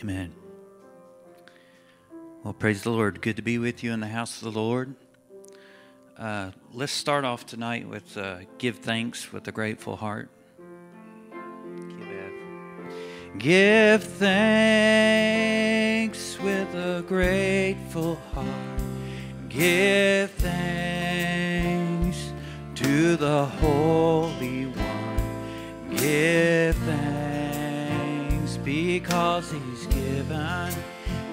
Amen. Well, praise the Lord. Good to be with you in the house of the Lord. Let's start off tonight with give thanks with a grateful heart. Give thanks with a grateful heart. Give thanks to the Holy One. Give thanks because He's given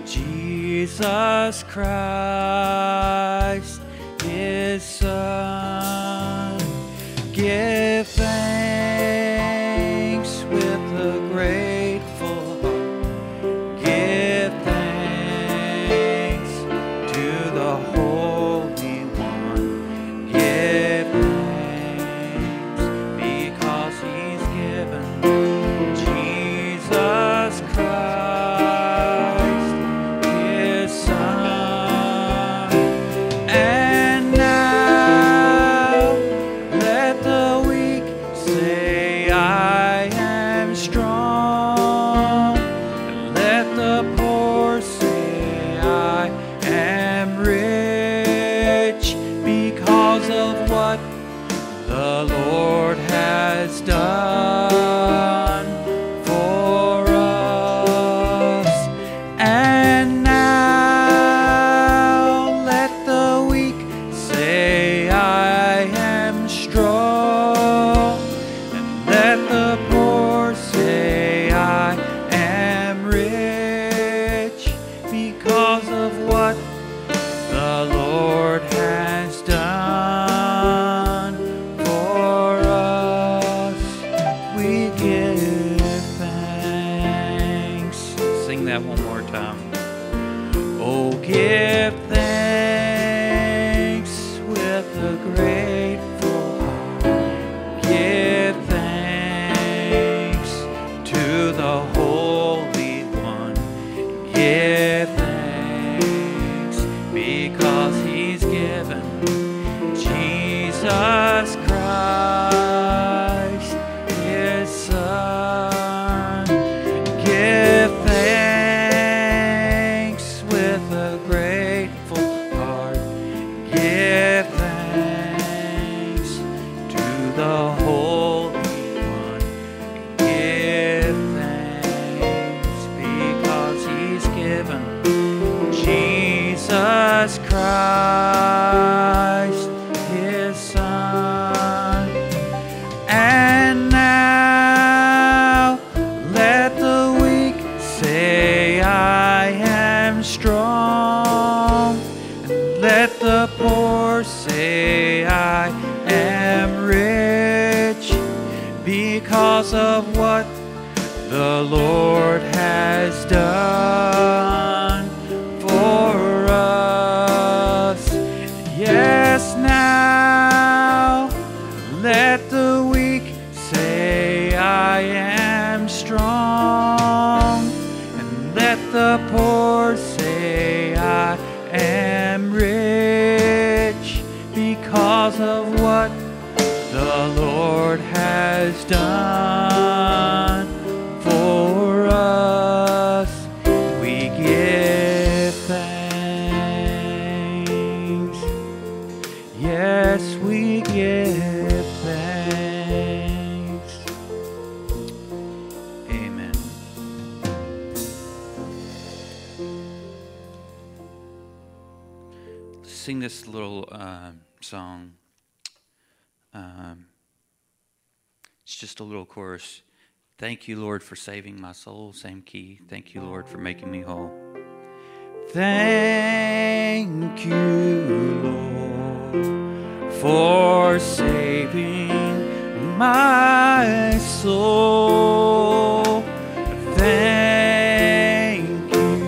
Jesus Christ, His Son. Give thanks with a grateful heart. Give thanks to the Holy One. Give thanks because He's given Jesus Christ. Of what the Lord has done for us. Yes, now let the weak say I am strong, and let the poor say I am rich because of what the Lord has done for us. We give thanks. Yes, we give thanks. Amen. Let's sing this little song. It's just a little chorus. Thank you, Lord, for saving my soul. Same key. Thank you, Lord, for making me whole. Thank you, Lord, for saving my soul. Thank you,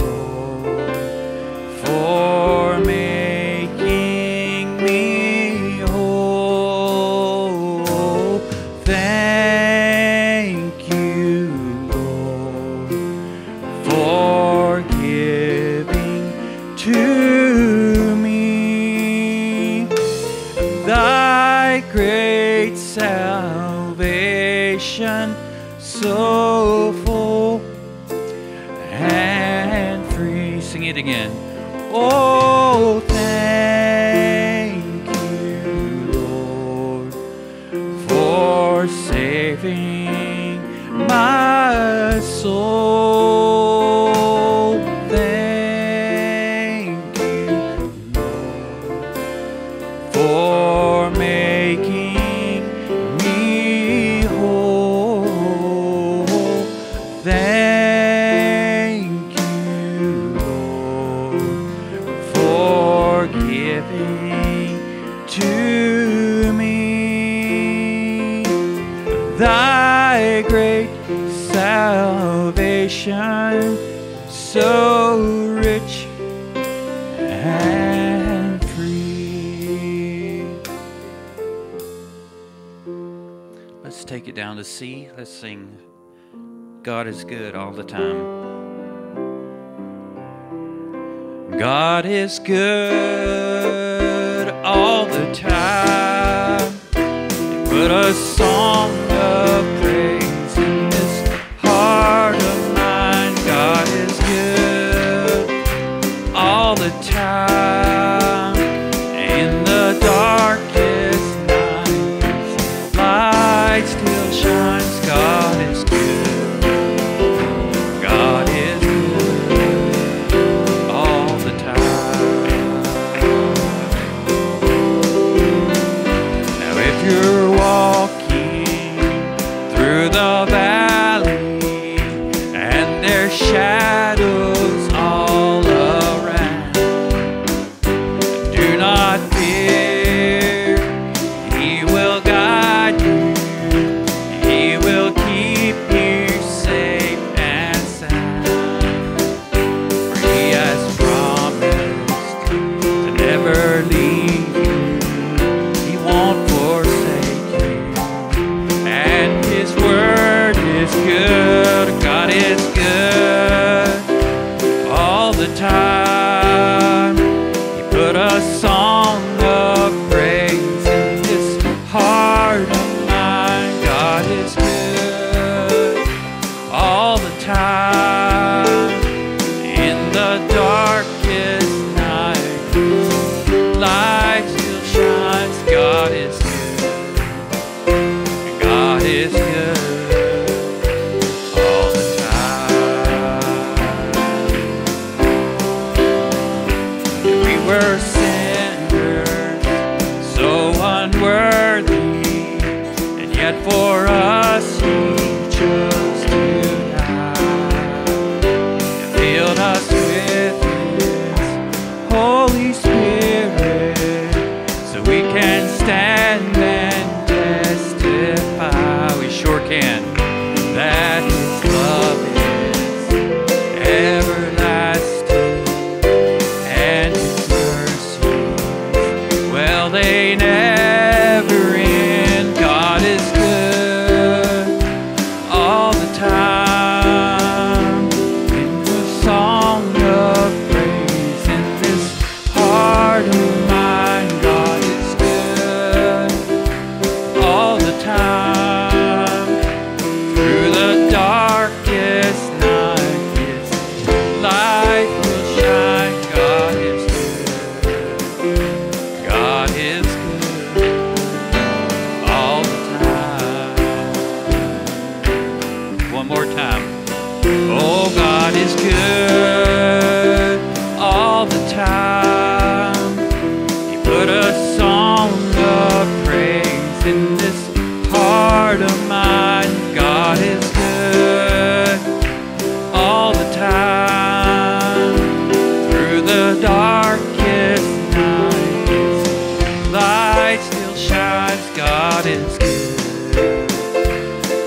Lord, for me. Salvation so full, it again. Oh, thank you, Lord, for saving my soul. Thank you, Lord, for making me whole. Thank you, Lord, for giving to me thy great salvation, so rich and free. Let's take it down to C. Let's sing God is Good all the time. God is good all the time. He put a song of praise of mine. God is good all the time. In the darkest night, light still shines. God is good. God is good all the time. Now if you're walking through the valley, shadows all around, do not fear, He will guide you, He will keep you safe and sound, for He has promised to never leave you, He won't forsake you, and His word is good. God is good all the time. He put a song of praise in this heart of mine. God is good all the time. In the darkest night, light still shines. God is good. God is good. For us He chose to die and filled us with His Holy Spirit, so we can stand and testify. We sure can. That His love is everlasting and His mercies, well, they never end. God is good all the time. In the song of praise, in this heart of mine, God is good all the time. Through the darkest night, His light will shine. God is good. God is good all the time. One more time. Oh, God is good all the time. He put a song of praise in this heart of mine. God is good all the time. Through the darkest night, His light still shines. God is good.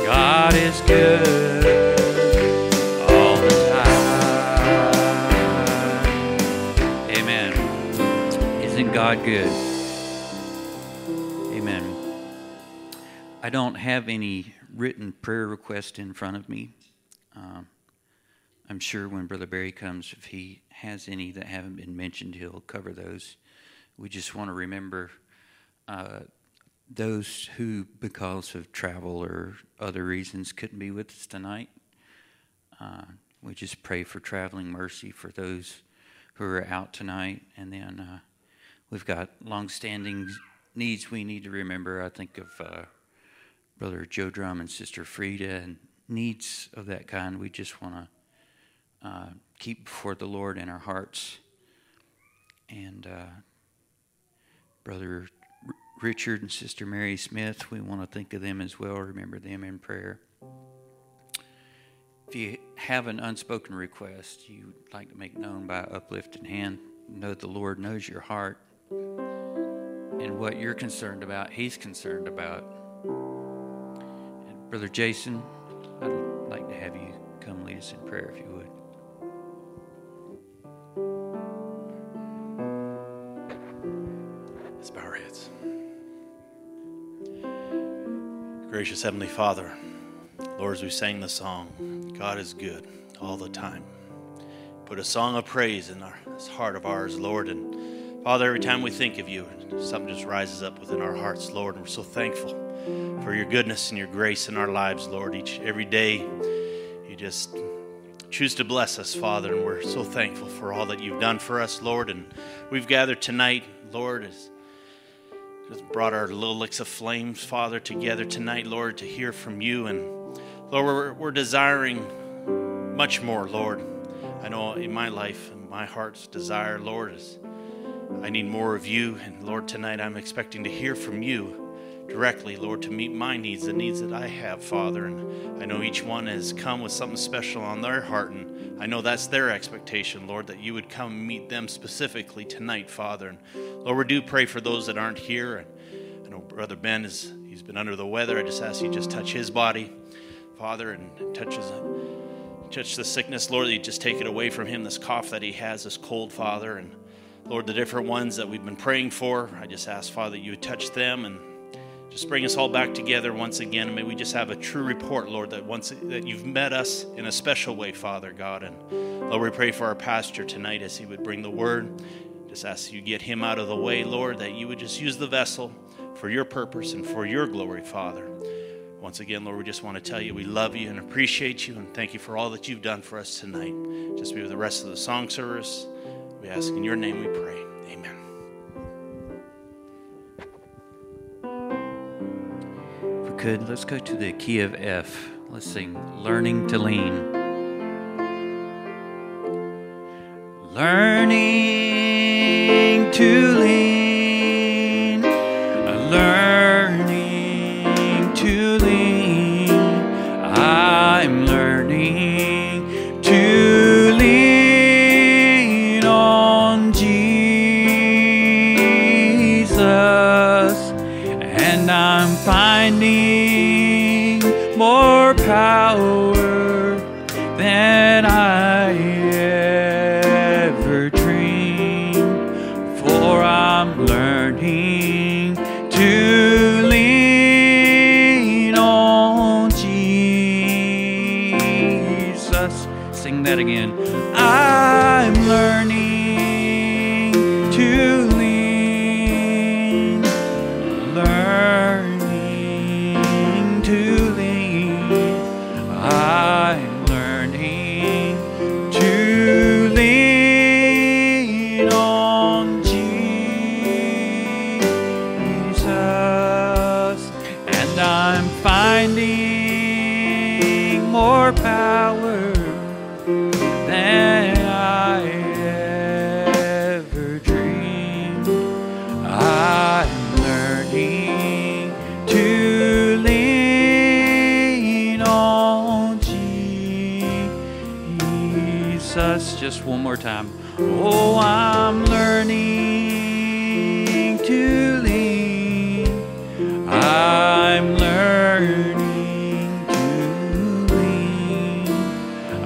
God is good. God good. Amen. I don't have any written prayer request in front of me. I'm sure when Brother Barry comes, if he has any that haven't been mentioned, he'll cover those. We just want to remember those who, because of travel or other reasons, couldn't be with us tonight. We just pray for traveling mercy for those who are out tonight. And then we've got longstanding needs we need to remember. I think of Brother Joe Drum and Sister Frida, and needs of that kind we just want to keep before the Lord in our hearts. And Brother Richard and Sister Mary Smith, we want to think of them as well, remember them in prayer. If you have an unspoken request you would like to make known by uplifted hand, know the Lord knows your heart, and what you're concerned about, He's concerned about. And Brother Jason, I'd like to have you come lead us in prayer if you would. Let's bow our heads. Gracious Heavenly Father, Lord, as we sang the song, God is good all the time. Put a song of praise in this heart of ours, Lord. And Father, every time we think of you, something just rises up within our hearts, Lord. And we're so thankful for your goodness and your grace in our lives, Lord. Every day you just choose to bless us, Father. And we're so thankful for all that you've done for us, Lord. And we've gathered tonight, Lord, as just brought our little licks of flames, Father, together tonight, Lord, to hear from you. And Lord, we're desiring much more, Lord. I know in my life, and my heart's desire, Lord, is I need more of you. And Lord, tonight I'm expecting to hear from you directly, Lord, to meet my needs, the needs that I have, Father. And I know each one has come with something special on their heart, and I know that's their expectation, Lord, that you would come and meet them specifically tonight, Father. And Lord, we do pray for those that aren't here. And I know Brother Ben, he's been under the weather. I just ask you just touch his body, Father, and touch the sickness, Lord, that you just take it away from him, this cough that he has, this cold, Father. And Lord, the different ones that we've been praying for, I just ask, Father, that you would touch them and just bring us all back together once again. And may we just have a true report, Lord, that you've met us in a special way, Father God. And Lord, we pray for our pastor tonight as he would bring the word. Just ask you get him out of the way, Lord, that you would just use the vessel for your purpose and for your glory, Father. Once again, Lord, we just want to tell you we love you and appreciate you, and thank you for all that you've done for us tonight. Just be with the rest of the song service. We ask in your name we pray. Amen. If we could, let's go to the key of F. Let's sing Learning to Lean. Learning to lean. I'm learning to lean on Jesus, and I'm finding more power than I ever dreamed, for I'm learning to lean on Jesus. Sing that again. I'm learning to lean, learning to lean. I'm learning to lean on Jesus, and I'm finding more power than I ever dreamed. I'm learning to lean on Jesus. Just one more time. Oh, I'm learning to lean. I'm learning to lean.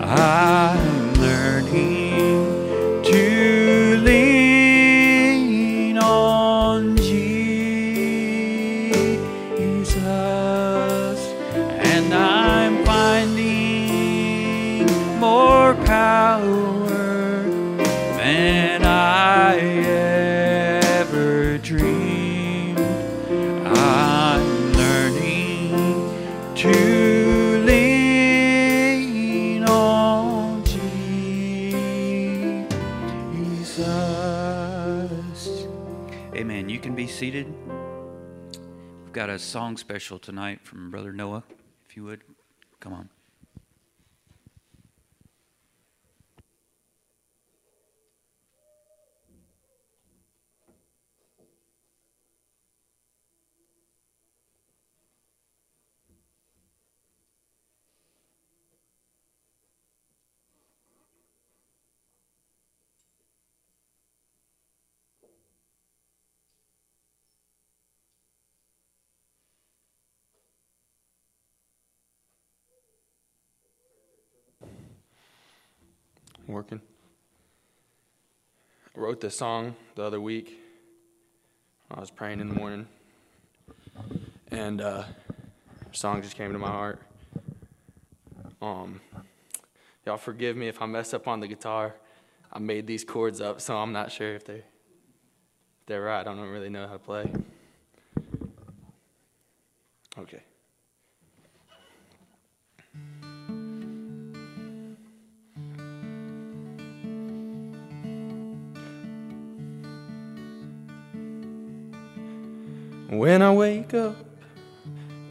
I'm learning to lean on Jesus, and I'm finding more power than I am. seated. We've got a song special tonight from Brother Noah. If you would, come on. Working. I wrote this song the other week. I was praying in the morning, and the song just came to my heart. Y'all forgive me if I mess up on the guitar. I made these chords up, so I'm not sure if they're right. I don't really know how to play. Okay. When I wake up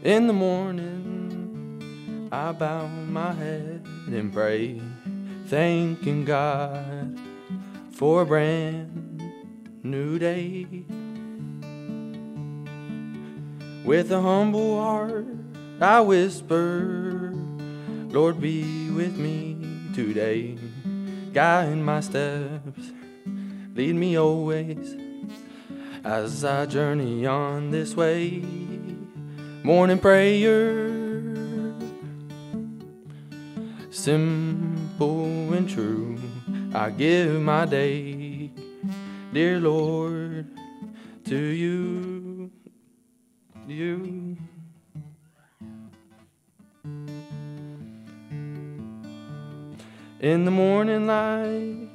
in the morning, I bow my head and pray, thanking God for a brand new day. With a humble heart, I whisper, Lord, be with me today. Guide my steps, lead me always, as I journey on this way. Morning prayer, simple and true, I give my day, dear Lord, to you, you. In the morning light,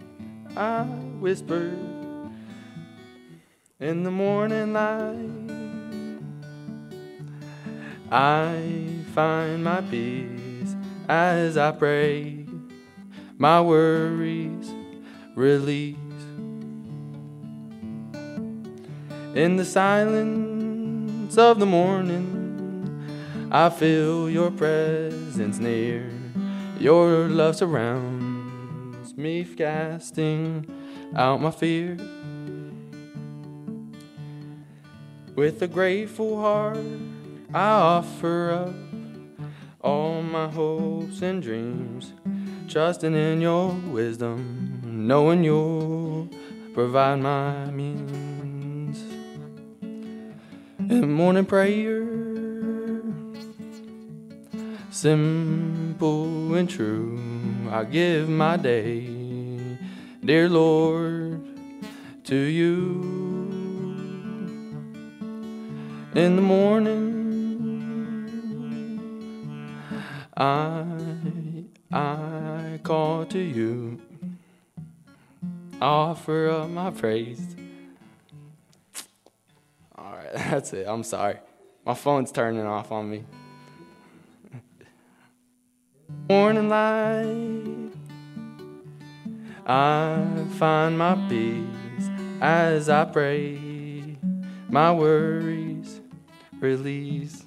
I whisper, in the morning light, I find my peace as I pray, my worries release. In the silence of the morning, I feel your presence near, your love surrounds me, casting out my fear. With a grateful heart, I offer up all my hopes and dreams, trusting in your wisdom, knowing you'll provide my means. In morning prayer, simple and true, I give my day, dear Lord, to you. In the morning, I call to you, I offer up my praise. All right, that's it. I'm sorry. My phone's turning off on me. Morning light, I find my peace as I pray, my worries release.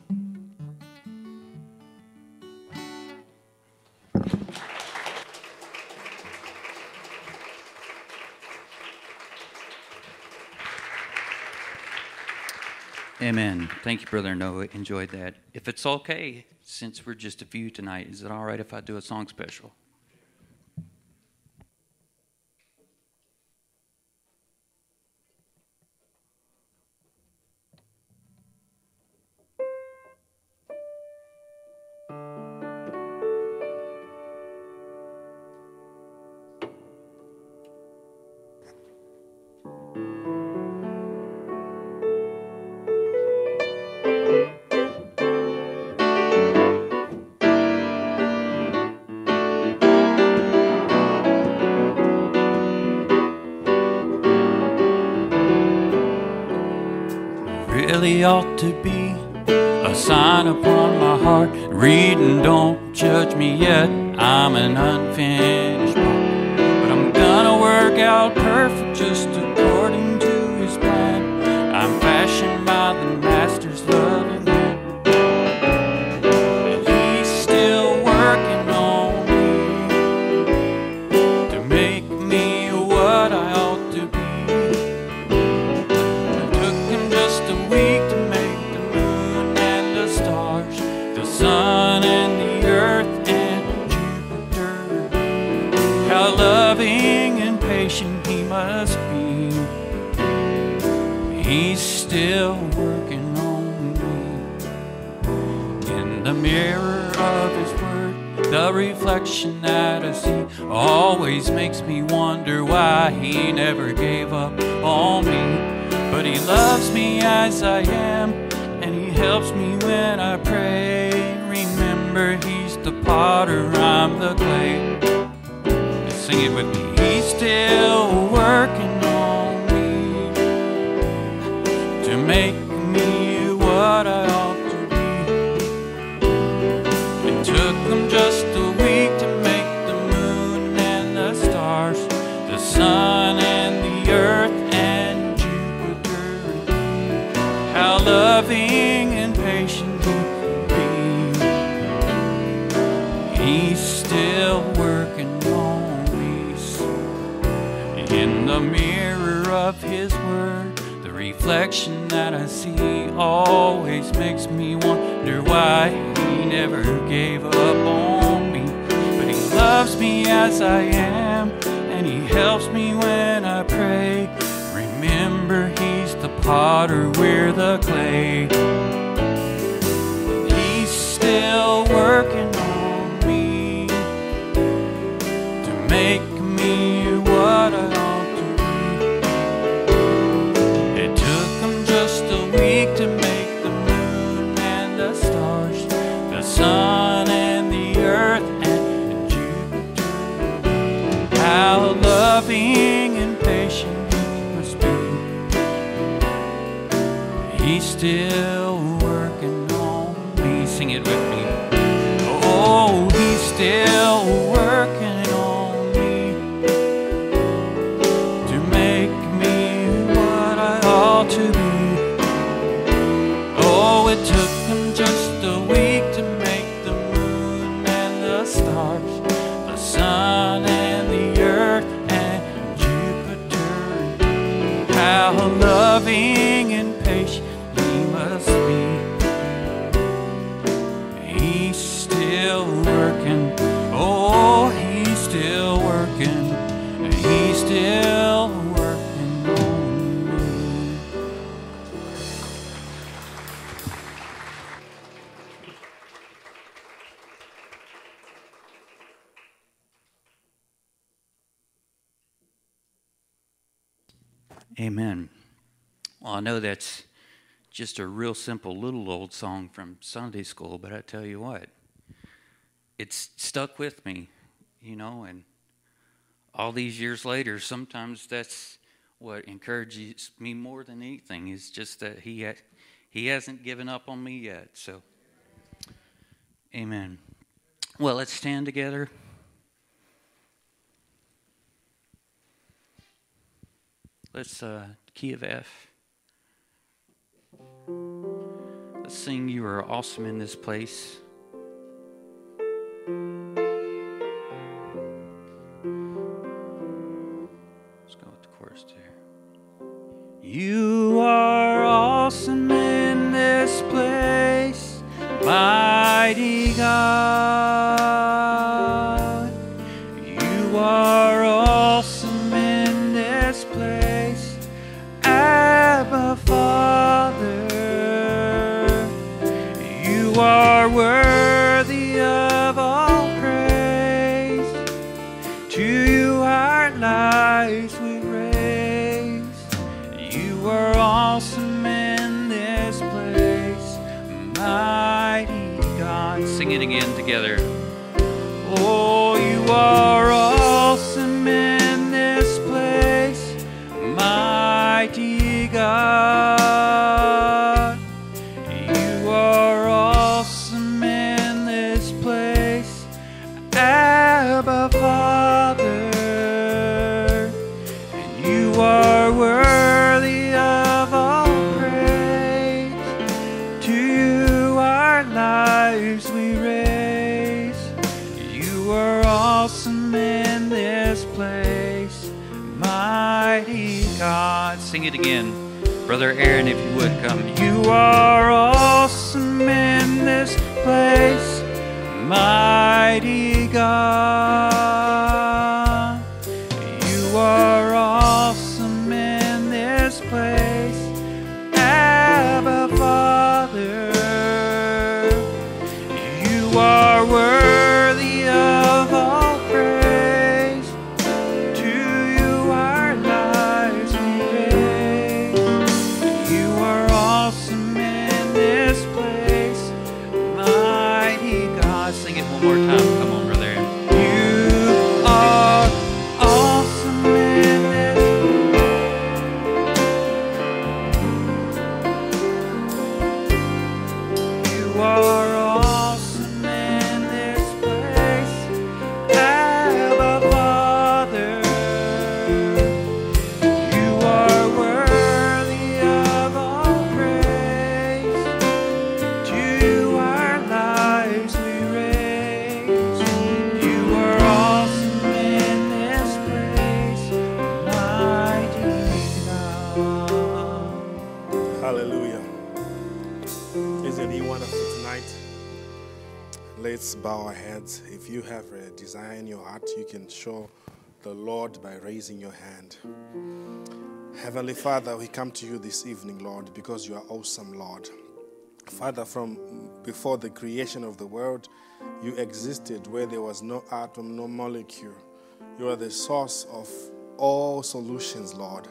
Amen. Thank you, Brother Noah. Enjoyed that. If it's okay, since we're just a few tonight, is it all right if I do a song special? Ought to be a sign upon my heart reading, don't judge me yet, I'm an unfinished part, but I'm gonna work out perfect just according to his plan. I'm fashioned generation he must be. He's still working on me. In the mirror of his word, the reflection that I see always makes me wonder why he never gave up on me. But he loves me as I am, and he helps me when I pray. Remember, he's the potter, I'm the clay. Sing it with me. He's still working on me to make me what I ought to be. It took them just a week to make the moon and the stars, the sun and the earth and Jupiter. How loving and patient he can be. He's still working on me. In the mirror of his word, the reflection that I see always makes me wonder why he never gave up on me. But he loves me as I am, and he helps me when I pray. Remember, he's the potter, we're the clay. He's still working on me to make me what I ought to be. It took them just a week to make the moon and the stars, the sun and the earth and Jupiter. How loving and patient he must be. He's still working on me. Sing it with me. Oh, he's still working. It took him just a week to make the moon and the stars, the sun and the earth and Jupiter. How loving and patient he must be. He's still working. Oh, he's still working. He's still working. Amen. Well, I know that's just a real simple little old song from Sunday school, but I tell you what, it's stuck with me, you know, and all these years later, sometimes that's what encourages me more than anything, is just that he hasn't given up on me yet. So, amen. Well, let's stand together. Let's, key of F. Let's sing You Are Awesome in This Place. Let's go with the chorus there. You are awesome in this place, mighty God. You are awesome in this place. Father, you are worthy of all praise. To you our lives we raise. You are awesome in this place, mighty God. Sing it again together. Oh, you are awesome in this place, mighty God. God. Sing it again. Brother Aaron, if you would come. You are awesome in this place, mighty God. You are ads. If you have a desire in your heart, you can show the Lord by raising your hand. Heavenly Father, we come to you this evening, Lord, because you are awesome, Lord. Father, from before the creation of the world, you existed where there was no atom, no molecule. You are the source of all solutions, Lord.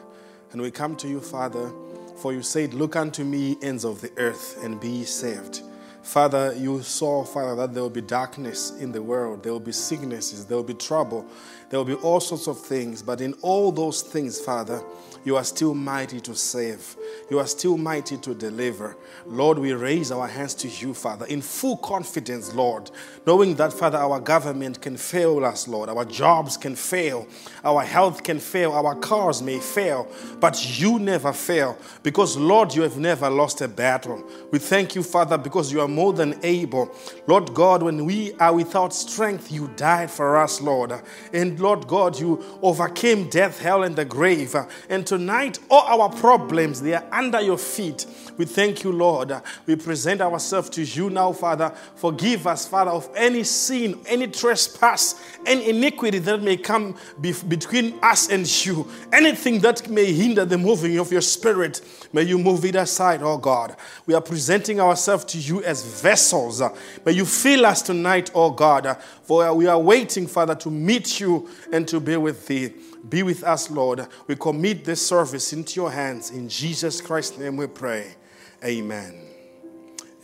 And we come to you, Father, for you said, "Look unto me, ends of the earth, and be ye saved." Father, you saw, Father, that there will be darkness in the world. There will be sicknesses. There will be trouble. There will be all sorts of things. But in all those things, Father, you are still mighty to save. You are still mighty to deliver. Lord, we raise our hands to you, Father, in full confidence, Lord, knowing that, Father, our government can fail us, Lord. Our jobs can fail. Our health can fail. Our cars may fail. But you never fail because, Lord, you have never lost a battle. We thank you, Father, because you are more than able. Lord God, when we are without strength, you died for us, Lord. And Lord God, you overcame death, hell, and the grave. And tonight, all our problems, they are under your feet. We thank you, Lord. We present ourselves to you now, Father. Forgive us, Father, of any sin, any trespass, any iniquity that may come between us and you. Anything that may hinder the moving of your spirit, may you move it aside, oh God. We are presenting ourselves to you as vessels. May you fill us tonight, oh God, for we are waiting, Father, to meet you and to be with thee. Be with us, Lord. We commit this service into your hands. In Jesus Christ's name we pray. Amen.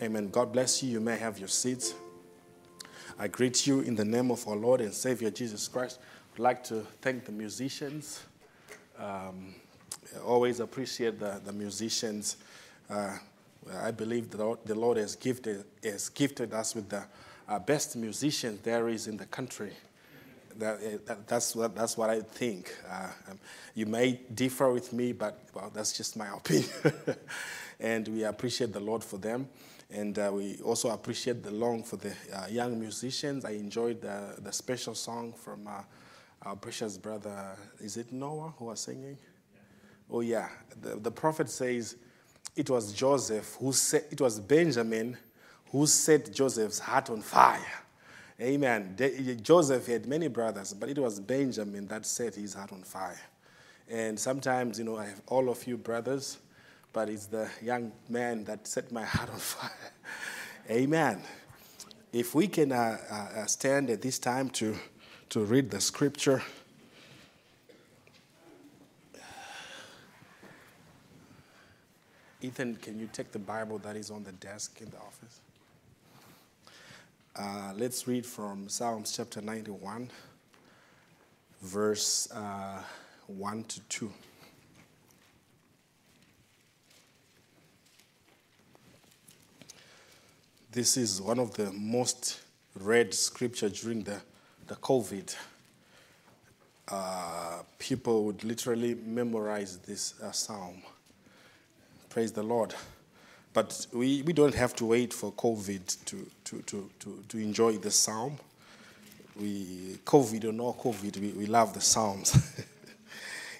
Amen. God bless you. You may have your seats. I greet you in the name of our Lord and Savior Jesus Christ. I'd like to thank the musicians. I always appreciate the musicians. I believe that the Lord has gifted us with the best musicians there is in the country. That's what I think. You may differ with me, but well, that's just my opinion. And we appreciate the Lord for them. And we also appreciate the Lord for the young musicians. I enjoyed the special song from our precious brother, is it Noah who was singing? Yeah. Oh, yeah. The prophet says it was Joseph who set, it was Benjamin who set Joseph's heart on fire. Amen. Joseph had many brothers, but it was Benjamin that set his heart on fire. And sometimes, you know, I have all of you brothers, but it's the young man that set my heart on fire. Amen. If we can stand at this time to read the scripture. Ethan, can you take the Bible that is on the desk in the office? Let's read from Psalms chapter 91, verse 1 to 2. This is one of the most read scripture during the COVID. People would literally memorize this psalm. Praise the Lord. But we don't have to wait for COVID to enjoy the psalm. COVID or no COVID, we love the psalms.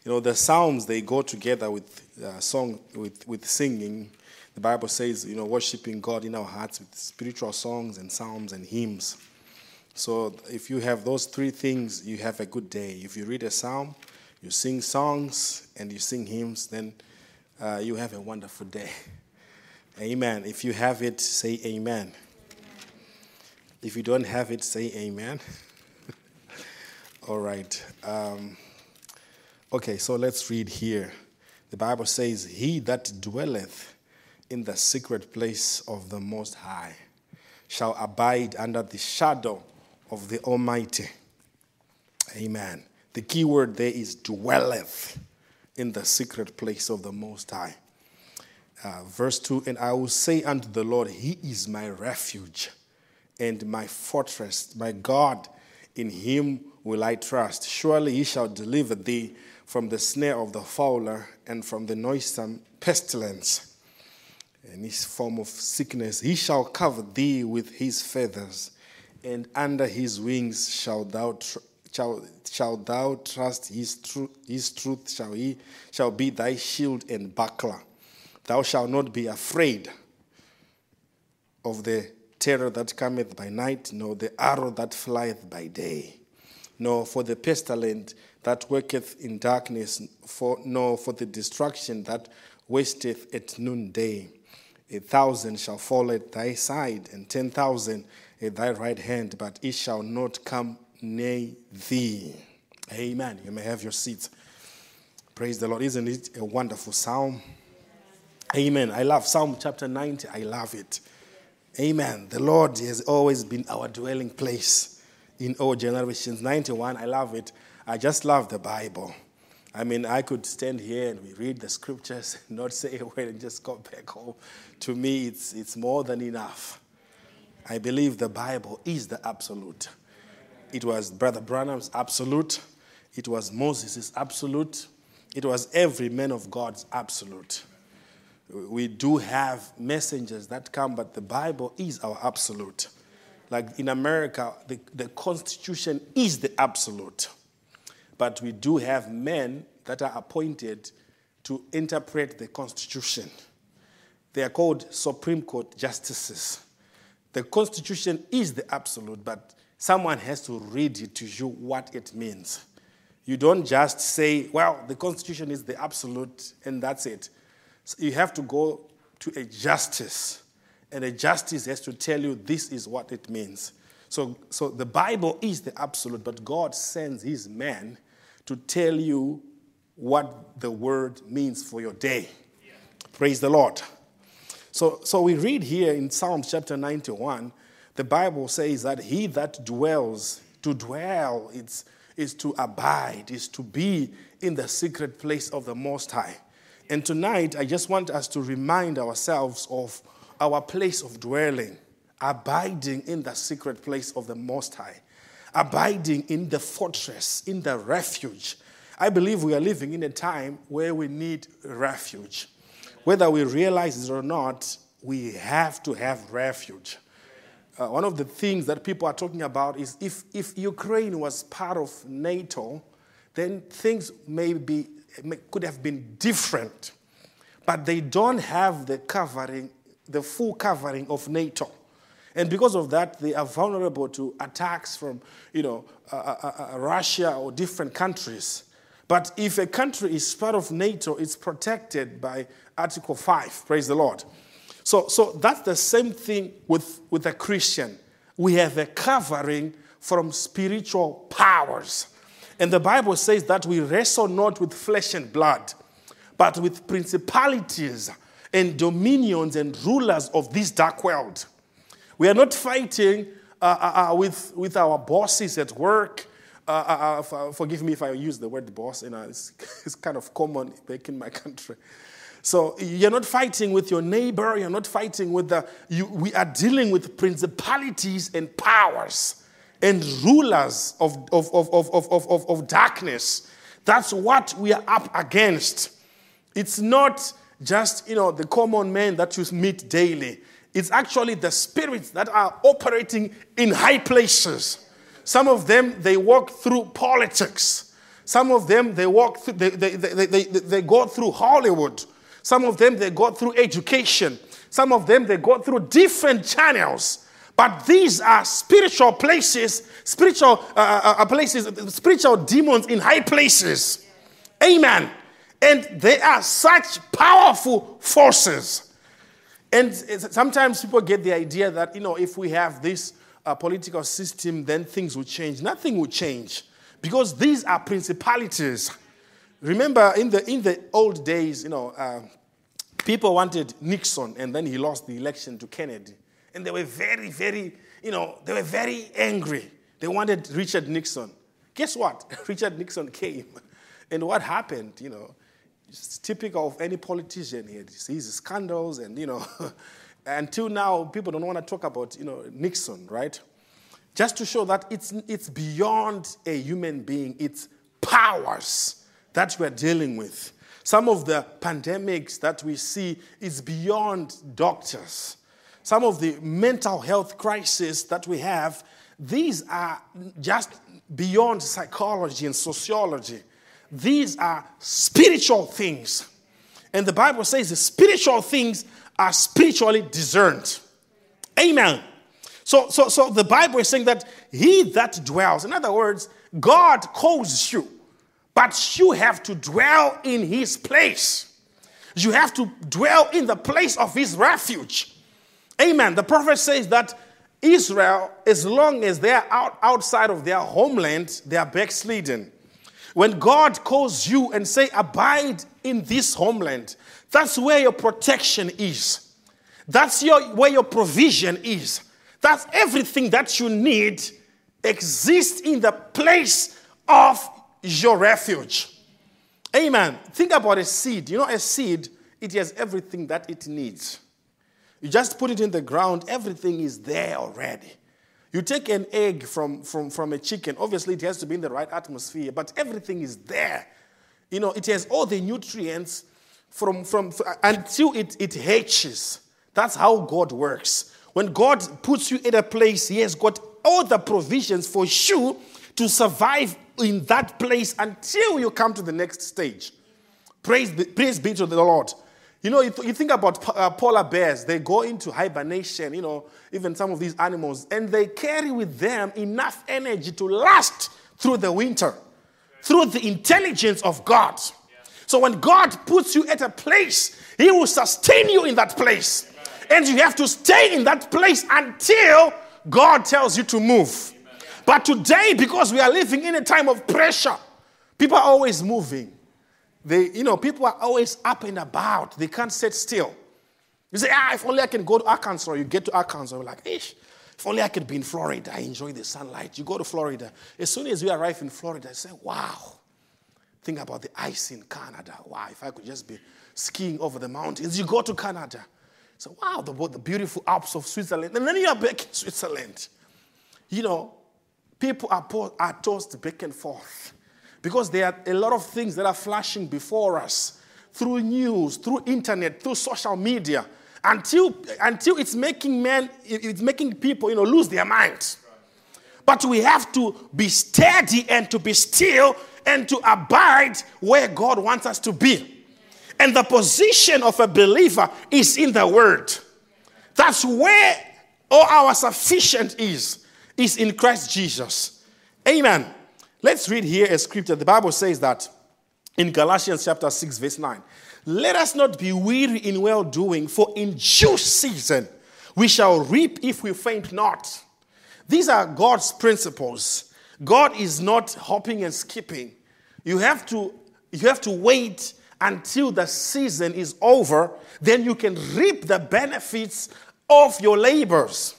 You know, the psalms, they go together with song, with singing. The Bible says, you know, worshiping God in our hearts with spiritual songs and psalms and hymns. So if you have those three things, you have a good day. If you read a psalm, you sing songs, and you sing hymns, then you have a wonderful day. Amen. If you have it, say amen. If you don't have it, say amen. All right. Okay, so let's read here. The Bible says, "He that dwelleth in the secret place of the Most High shall abide under the shadow of the Almighty." Amen. The key word there is dwelleth in the secret place of the Most High. Verse 2, "And I will say unto the Lord, He is my refuge and my fortress, my God, in Him will I trust. Surely He shall deliver thee from the snare of the fowler and from the noisome pestilence. In his form of sickness, He shall cover thee with His feathers, and under His wings shalt thou trust. His truth shall be thy shield and buckler. Thou shalt not be afraid of the terror that cometh by night, nor the arrow that flieth by day, nor for the pestilence that worketh in darkness, nor for the destruction that wasteth at noonday. 1,000 shall fall at thy side, and 10,000 at thy right hand, but it shall not come near thee. Amen. You may have your seats. Praise the Lord. Isn't it a wonderful psalm? Amen. I love Psalm chapter 90. I love it. Amen. The Lord has always been our dwelling place in all generations. 91, I love it. I just love the Bible. I mean, I could stand here and we read the scriptures, not say a word and just go back home. To me, it's more than enough. I believe the Bible is the absolute. It was Brother Branham's absolute. It was Moses' absolute. It was every man of God's absolute. We do have messengers that come, but the Bible is our absolute. Like in America, the Constitution is the absolute. But we do have men that are appointed to interpret the Constitution. They are called Supreme Court justices. The Constitution is the absolute, but someone has to read it to you what it means. You don't just say, well, the Constitution is the absolute, and that's it. So you have to go to a justice, and a justice has to tell you this is what it means. So the Bible is the absolute, but God sends his man to tell you what the word means for your day. Yeah. Praise the Lord. So we read here in Psalms chapter 91, the Bible says that he that dwells, to dwell is to abide, is to be in the secret place of the Most High. And tonight, I just want us to remind ourselves of our place of dwelling, abiding in the secret place of the Most High, abiding in the fortress, in the refuge. I believe we are living in a time where we need refuge. Whether we realize it or not, we have to have refuge. One of the things that people are talking about is if Ukraine was part of NATO, then things could have been different. But they don't have the full covering of NATO. And because of that, they are vulnerable to attacks from, Russia or different countries. But if a country is part of NATO, it's protected by Article 5. Praise the Lord. So that's the same thing with a Christian. We have a covering from spiritual powers. And the Bible says that we wrestle not with flesh and blood, but with principalities and dominions and rulers of this dark world. We are not fighting with our bosses at work. Forgive me if I use the word boss. It's kind of common back in my country. So you're not fighting with your neighbor. You're not fighting with we are dealing with principalities and powers and rulers of darkness. That's what we are up against. It's not just, the common man that you meet daily. It's actually the spirits that are operating in high places. Some of them, they walk through politics. Some of them, they walk through, they go through Hollywood. Some of them, they go through education. Some of them, they go through different channels. But these are spiritual places, spiritual demons in high places. Amen. And they are such powerful forces. And sometimes people get the idea that, if we have this political system, then things will change. Nothing will change because these are principalities. Remember, in the old days, people wanted Nixon, and then he lost the election to Kennedy. And they were very, very, they were very angry. They wanted Richard Nixon. Guess what? Richard Nixon came. And what happened, It's typical of any politician here. He sees scandals and, until now, people don't want to talk about, Nixon, right? Just to show that it's beyond a human being. It's powers that we're dealing with. Some of the pandemics that we see is beyond doctors. Some of the mental health crisis that we have, these are just beyond psychology and sociology. These are spiritual things. And the Bible says the spiritual things are spiritually discerned. Amen. So the Bible is saying that he that dwells, in other words, God calls you, but you have to dwell in his place. You have to dwell in the place of his refuge. Amen. The prophet says that Israel, as long as they are outside of their homeland, they are backslidden. When God calls you and say, abide in this homeland, that's where your protection is. That's where your provision is. That's everything that you need exists in the place of your refuge. Amen. Think about a seed. You know, a seed, it has everything that it needs. You just put it in the ground, everything is there already. You take an egg from a chicken. Obviously, it has to be in the right atmosphere, but everything is there. You know, it has all the nutrients from until it hatches. That's how God works. When God puts you in a place, he has got all the provisions for you to survive in that place until you come to the next stage. Praise be to the Lord. You know, you think about polar bears. They go into hibernation, you know, even some of these animals, and they carry with them enough energy to last through the winter, through the intelligence of God. Yeah. So when God puts you at a place, he will sustain you in that place. Amen. And you have to stay in that place until God tells you to move. Amen. But today, because we are living in a time of pressure, people are always moving. People are always up and about. They can't sit still. You say, if only I can go to Arkansas. You get to Arkansas. You're like, if only I could be in Florida. I enjoy the sunlight. You go to Florida. As soon as you arrive in Florida, you say, wow. Think about the ice in Canada. Wow, if I could just be skiing over the mountains. You go to Canada. So, wow, the beautiful Alps of Switzerland. And then you are back in Switzerland. You know, people are tossed back and forth. Because there are a lot of things that are flashing before us through news, through internet, through social media, until it's making people, lose their minds. But we have to be steady and to be still and to abide where God wants us to be. And the position of a believer is in the Word. That's where all our sufficient is in Christ Jesus. Amen. Let's read here a scripture. The Bible says that in Galatians chapter 6, verse 9. Let us not be weary in well-doing, for in due season we shall reap if we faint not. These are God's principles. God is not hopping and skipping. You have to wait until the season is over. Then you can reap the benefits of your labors.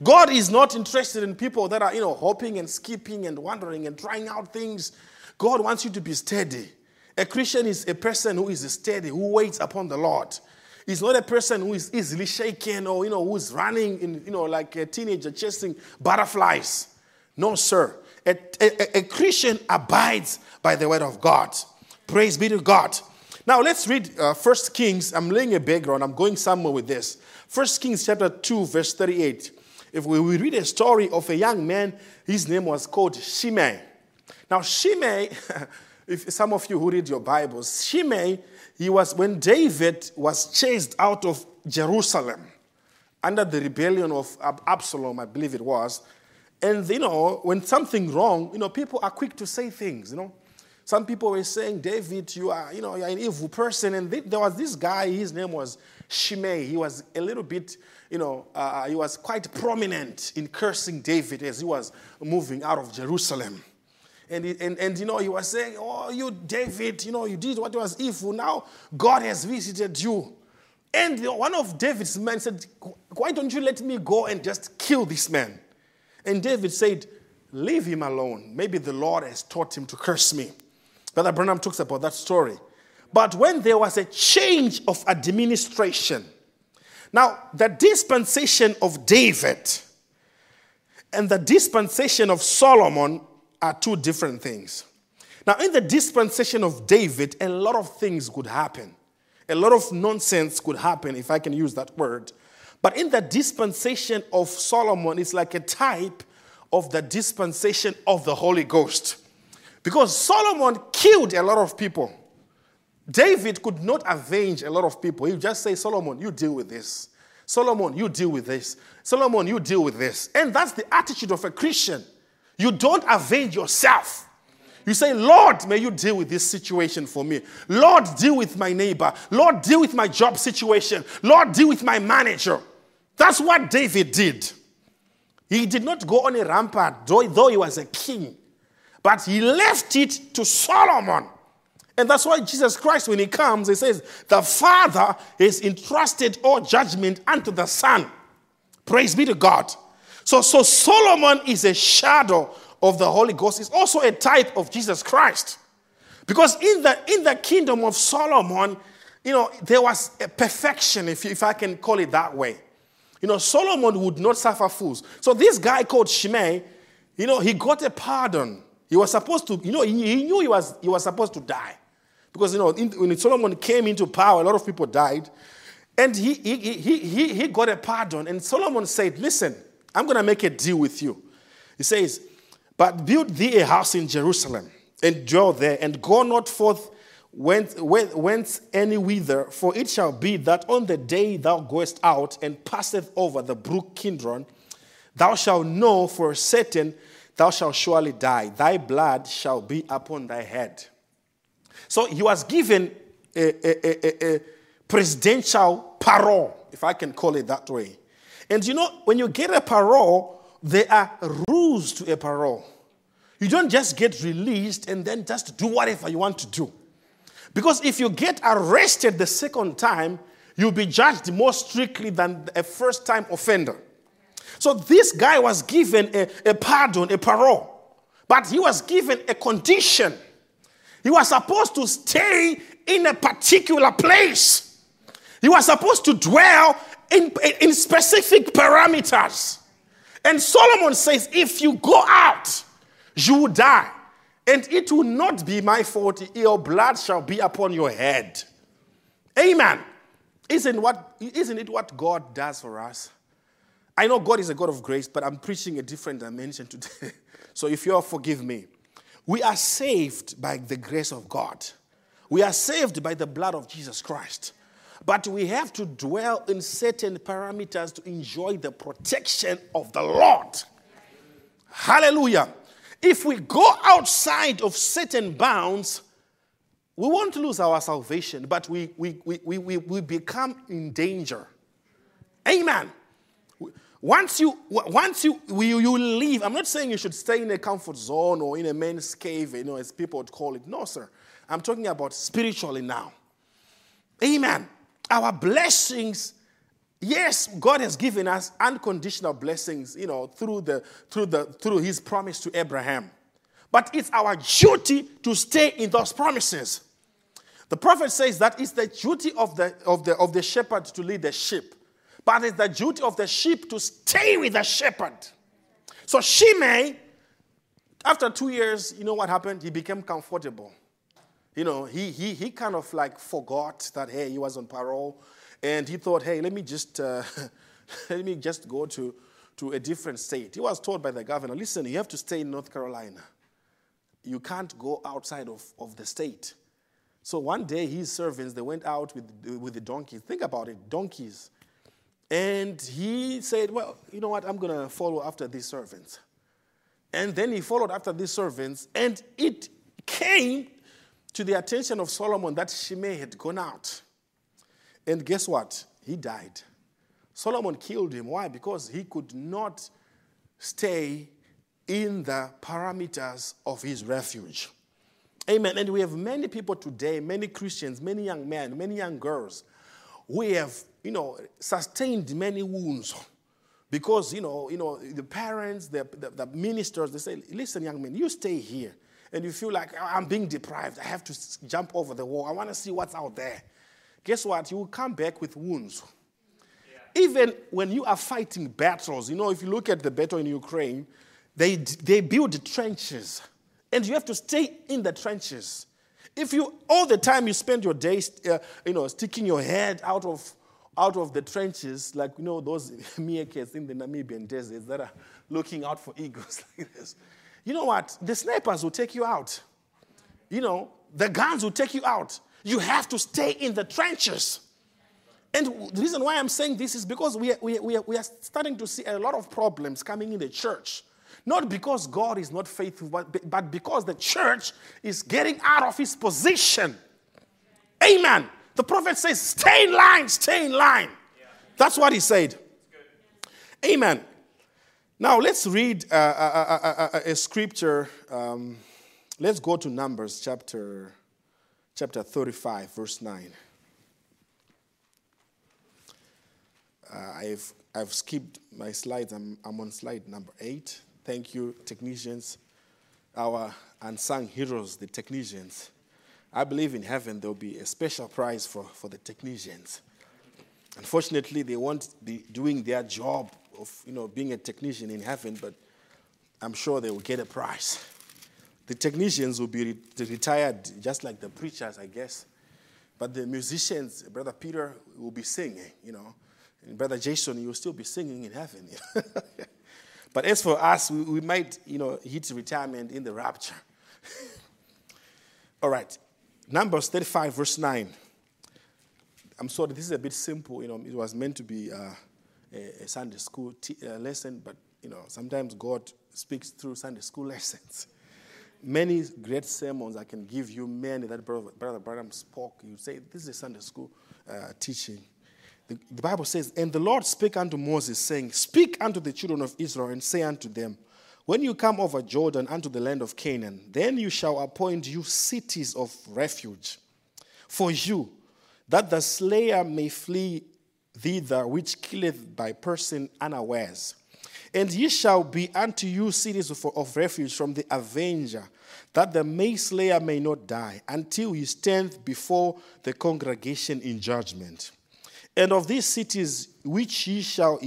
God is not interested in people that are, hopping and skipping and wandering and trying out things. God wants you to be steady. A Christian is a person who is steady, who waits upon the Lord. He's not a person who is easily shaken or, who's running in, like a teenager chasing butterflies. No, sir. A Christian abides by the word of God. Praise be to God. Now, let's read 1 Kings. I'm laying a background. I'm going somewhere with this. 1 Kings chapter 2, verse 38. If we read a story of a young man, his name was called Shimei. Now, Shimei, if some of you who read your Bibles, Shimei, he was when David was chased out of Jerusalem under the rebellion of Absalom, I believe it was. And, when something wrong, people are quick to say things, Some people were saying, David, you are an evil person. And there was this guy, his name was Shimei. He was a little bit, he was quite prominent in cursing David as he was moving out of Jerusalem. And he was saying, oh, you, David, you did what was evil. Now God has visited you. And one of David's men said, why don't you let me go and just kill this man? And David said, leave him alone. Maybe the Lord has taught him to curse me. Brother Branham talks about that story. But when there was a change of administration, now the dispensation of David and the dispensation of Solomon are two different things. Now, in the dispensation of David, a lot of things could happen. A lot of nonsense could happen, if I can use that word. But in the dispensation of Solomon, it's like a type of the dispensation of the Holy Ghost. Because Solomon killed a lot of people. David could not avenge a lot of people. He would just say, Solomon, you deal with this. Solomon, you deal with this. Solomon, you deal with this. And that's the attitude of a Christian. You don't avenge yourself. You say, Lord, may you deal with this situation for me. Lord, deal with my neighbor. Lord, deal with my job situation. Lord, deal with my manager. That's what David did. He did not go on a rampart, though he was a king. But he left it to Solomon. And that's why Jesus Christ, when he comes, he says, the Father has entrusted all judgment unto the Son. Praise be to God. So Solomon is a shadow of the Holy Ghost. Is also a type of Jesus Christ. Because in the kingdom of Solomon, there was a perfection, if I can call it that way. Solomon would not suffer fools. So this guy called Shimei, he got a pardon. He was supposed to, he knew he was supposed to die. Because, when Solomon came into power, a lot of people died. And he got a pardon. And Solomon said, listen, I'm going to make a deal with you. He says, but build thee a house in Jerusalem, and dwell there, and go not forth whence any whither, for it shall be that on the day thou goest out, and passeth over the brook Kindron, thou shalt know for certain thou shalt surely die. Thy blood shall be upon thy head. So he was given a presidential parole, if I can call it that way. And when you get a parole, there are rules to a parole. You don't just get released and then just do whatever you want to do. Because if you get arrested the second time, you'll be judged more strictly than a first-time offender. So this guy was given a pardon, a parole. But he was given a condition. He was supposed to stay in a particular place. He was supposed to dwell in specific parameters. And Solomon says, if you go out, you will die. And it will not be my fault. Your blood shall be upon your head. Amen. Isn't it what God does for us? I know God is a God of grace, but I'm preaching a different dimension today. So if you'll forgive me. We are saved by the grace of God. We are saved by the blood of Jesus Christ. But we have to dwell in certain parameters to enjoy the protection of the Lord. Hallelujah. If we go outside of certain bounds, we won't lose our salvation, but we become in danger. Amen. Once you leave, I'm not saying you should stay in a comfort zone or in a man's cave, as people would call it. No, sir. I'm talking about spiritually now. Amen. Our blessings, yes, God has given us unconditional blessings, through his promise to Abraham. But it's our duty to stay in those promises. The prophet says that it's the duty of the shepherd to lead the sheep. But it's the duty of the sheep to stay with the shepherd. So Shimei, after 2 years, you know what happened? He became comfortable. He kind of like forgot that, hey, he was on parole. And he thought, hey, let me just go to a different state. He was told by the governor, listen, you have to stay in North Carolina. You can't go outside of the state. So one day his servants, they went out with the donkeys. Think about it, donkeys. And he said, well, you know what, I'm going to follow after these servants. And then he followed after these servants. And it came to the attention of Solomon that Shimei had gone out. And guess what? He died. Solomon killed him. Why? Because he could not stay in the parameters of his refuge. Amen. And we have many people today, many Christians, many young men, many young girls, who have, sustained many wounds because, the parents, the ministers, they say, listen, young man, you stay here. And you feel like, I'm being deprived. I have to jump over the wall. I want to see what's out there. Guess what? You will come back with wounds. Yeah. Even when you are fighting battles, if you look at the battle in Ukraine, they build trenches. And you have to stay in the trenches. If you, all the time you spend your days, sticking your head out of the trenches, like, those meerkats in the Namibian deserts that are looking out for eagles like this. You know what? The snipers will take you out. The guns will take you out. You have to stay in the trenches. And the reason why I'm saying this is because we are starting to see a lot of problems coming in the church. Not because God is not faithful, but because the church is getting out of his position. Amen. The prophet says, stay in line, stay in line. Yeah. That's what he said. Amen. Now let's read a scripture. Let's go to Numbers chapter 35, verse 9. I've skipped my slides. I'm on slide number 8. Thank you, technicians, our unsung heroes, the technicians. I believe in heaven there will be a special prize for the technicians. Unfortunately, they won't be doing their job of being a technician in heaven, but I'm sure they will get a prize. The technicians will be retired just like the preachers, I guess. But the musicians, Brother Peter, will be singing, And Brother Jason, you'll still be singing in heaven. But as for us, we might, hit retirement in the rapture. All right. Numbers 35, verse 9. I'm sorry, this is a bit simple. It was meant to be a Sunday school lesson, but, sometimes God speaks through Sunday school lessons. Many great sermons I can give you, many that Brother Branham spoke. You say, this is a Sunday school teaching. The Bible says, and the Lord spake unto Moses, saying, speak unto the children of Israel, and say unto them, when you come over Jordan unto the land of Canaan, then you shall appoint you cities of refuge for you, that the slayer may flee thither, which killeth thy person unawares. And ye shall be unto you cities of refuge from the avenger, that the manslayer may not die, until he stand before the congregation in judgment. And of these cities which ye shall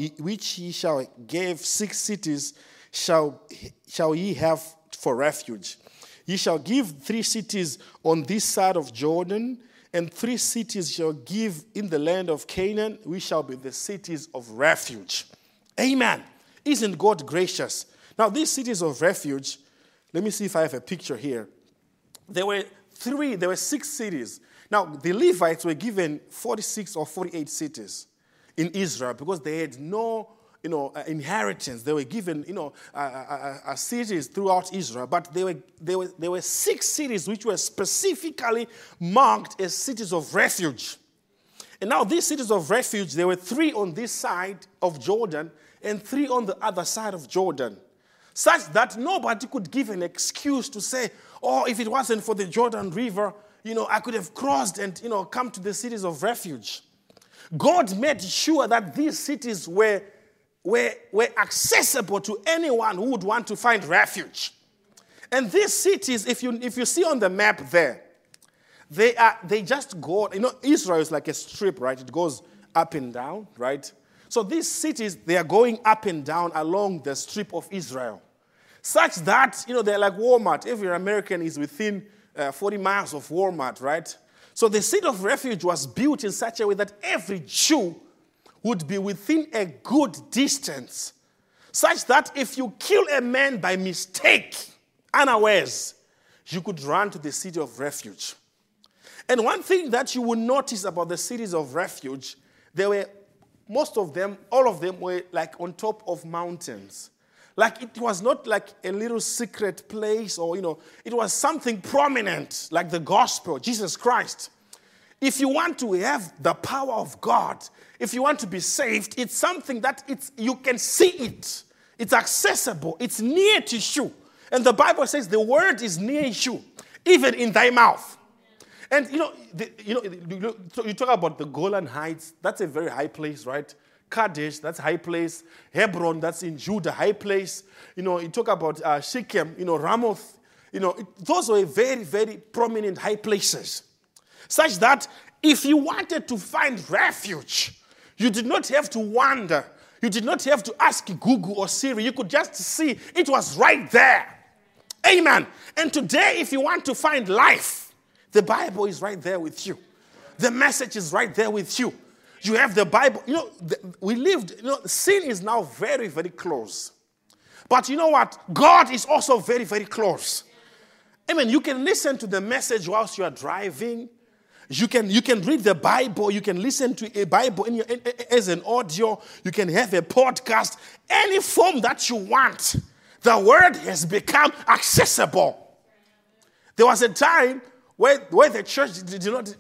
give, 6 cities shall ye have for refuge. Ye shall give 3 cities on this side of Jordan, and 3 cities shall give in the land of Canaan, which shall be the cities of refuge. Amen. Isn't God gracious? Now, these cities of refuge, let me see if I have a picture here. There were 6 cities. Now, the Levites were given 46 or 48 cities in Israel because they had no, inheritance. They were given, cities throughout Israel, but there were 6 cities which were specifically marked as cities of refuge. And now, these cities of refuge, there were 3 on this side of Jordan and 3 on the other side of Jordan, such that nobody could give an excuse to say, "Oh, if it wasn't for the Jordan River, I could have crossed and, come to the cities of refuge." God made sure that these cities were accessible to anyone who would want to find refuge. And these cities, if you see on the map there, they just go, Israel is like a strip, right? It goes up and down, right? So these cities, they are going up and down along the strip of Israel, such that, they're like Walmart. Every American is within 40 miles of Walmart, right? So the city of refuge was built in such a way that every Jew would be within a good distance, such that if you kill a man by mistake, unawares, you could run to the city of refuge. And one thing that you will notice about the cities of refuge, all of them were like on top of mountains. Like it was not like a little secret place or, it was something prominent like the gospel, Jesus Christ. If you want to have the power of God, if you want to be saved, it's something that you can see it. It's accessible. It's near to you. And the Bible says the word is near you, even in thy mouth. And, you talk about the Golan Heights. That's a very high place, right? Kadesh, that's high place. Hebron, that's in Judah, high place. You talk about Shechem, Ramoth. Those were very, very prominent high places, such that if you wanted to find refuge, you did not have to wander. You did not have to ask Google or Siri. You could just see it was right there. Amen. And today, if you want to find life, the Bible is right there with you. The message is right there with you. You have the Bible. Sin is now very, very close. But you know what? God is also very, very close. Amen. You can listen to the message whilst you are driving. You can read the Bible. You can listen to a Bible as an audio. You can have a podcast. Any form that you want. The word has become accessible. There was a time where the church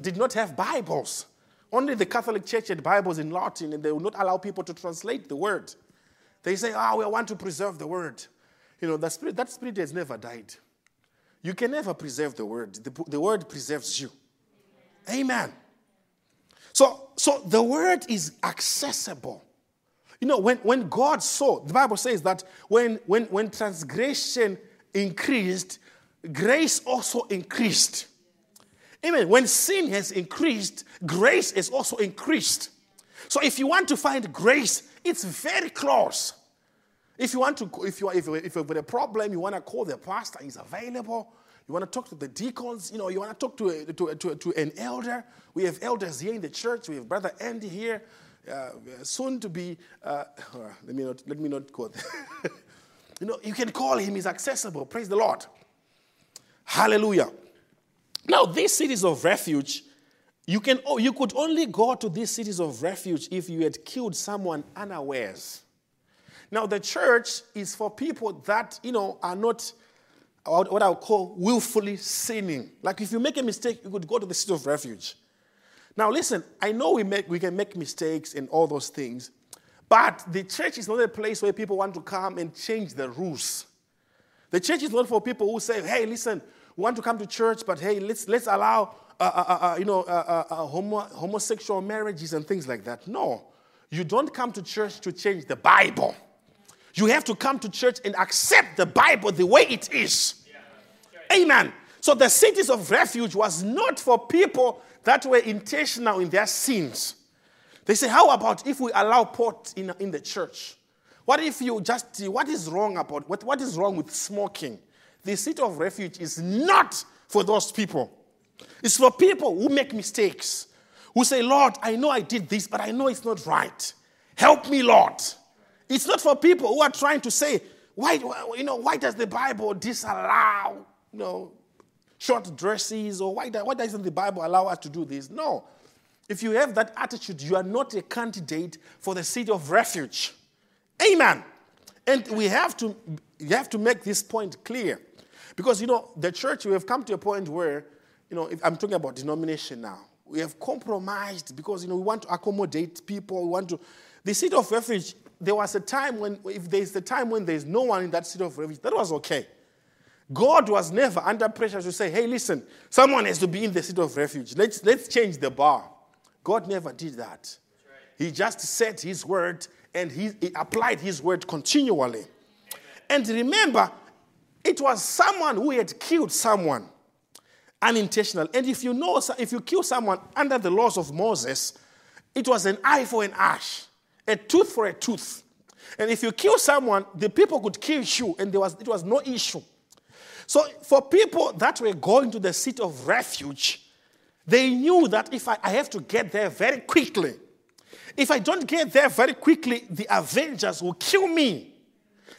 did not have Bibles. Only the Catholic Church had Bibles in Latin, and they would not allow people to translate the word. They say, we want to preserve the word. You know, that spirit has never died. You can never preserve the word. The word preserves you. Amen. So the word is accessible. You know, when God saw, the Bible says that when transgression increased, grace also increased. Amen. When sin has increased, grace is also increased. So if you want to find grace, it's very close. If you have a problem, you want to call the pastor, he's available. You want to talk to the deacons, you want to talk to an elder. We have elders here in the church. We have Brother Andy here, soon to be. Let me not quote. You can call him. He's accessible. Praise the Lord. Hallelujah. Now, these cities of refuge, you could only go to these cities of refuge if you had killed someone unawares. Now, the church is for people that, are not what I would call willfully sinning. Like if you make a mistake, you could go to the city of refuge. Now, listen, I know we can make mistakes and all those things, but the church is not a place where people want to come and change the rules. The church is not for people who say, hey, listen, we want to come to church, but hey, let's allow homosexual marriages and things like that. No, you don't come to church to change the Bible. You have to come to church and accept the Bible the way it is. Yeah. Right. Amen. So the cities of refuge was not for people that were intentional in their sins. They say, how about if we allow pot in the church? What is wrong with smoking? The city of refuge is not for those people. It's for people who make mistakes, who say, Lord, I know I did this, but I know it's not right. Help me, Lord. It's not for people who are trying to say, why does the Bible disallow, short dresses, or why doesn't the Bible allow us to do this? No. If you have that attitude, you are not a candidate for the city of refuge. Amen. And you have to make this point clear. Because, the church, we have come to a point where, if I'm talking about denomination now. We have compromised because, we want to accommodate people. The city of refuge, there was a time when, if there's the time when there's no one in that city of refuge, that was okay. God was never under pressure to say, hey, listen, someone has to be in the city of refuge. Let's change the bar. God never did that. Right. He just said his word, and he applied his word continually. Amen. And remember, it was someone who had killed someone, unintentional. And if you kill someone under the laws of Moses, it was an eye for an eye. A tooth for a tooth. And if you kill someone, the people could kill you, and it was no issue. So for people that were going to the seat of refuge, they knew that if I have to get there very quickly, if I don't get there very quickly, the avengers will kill me.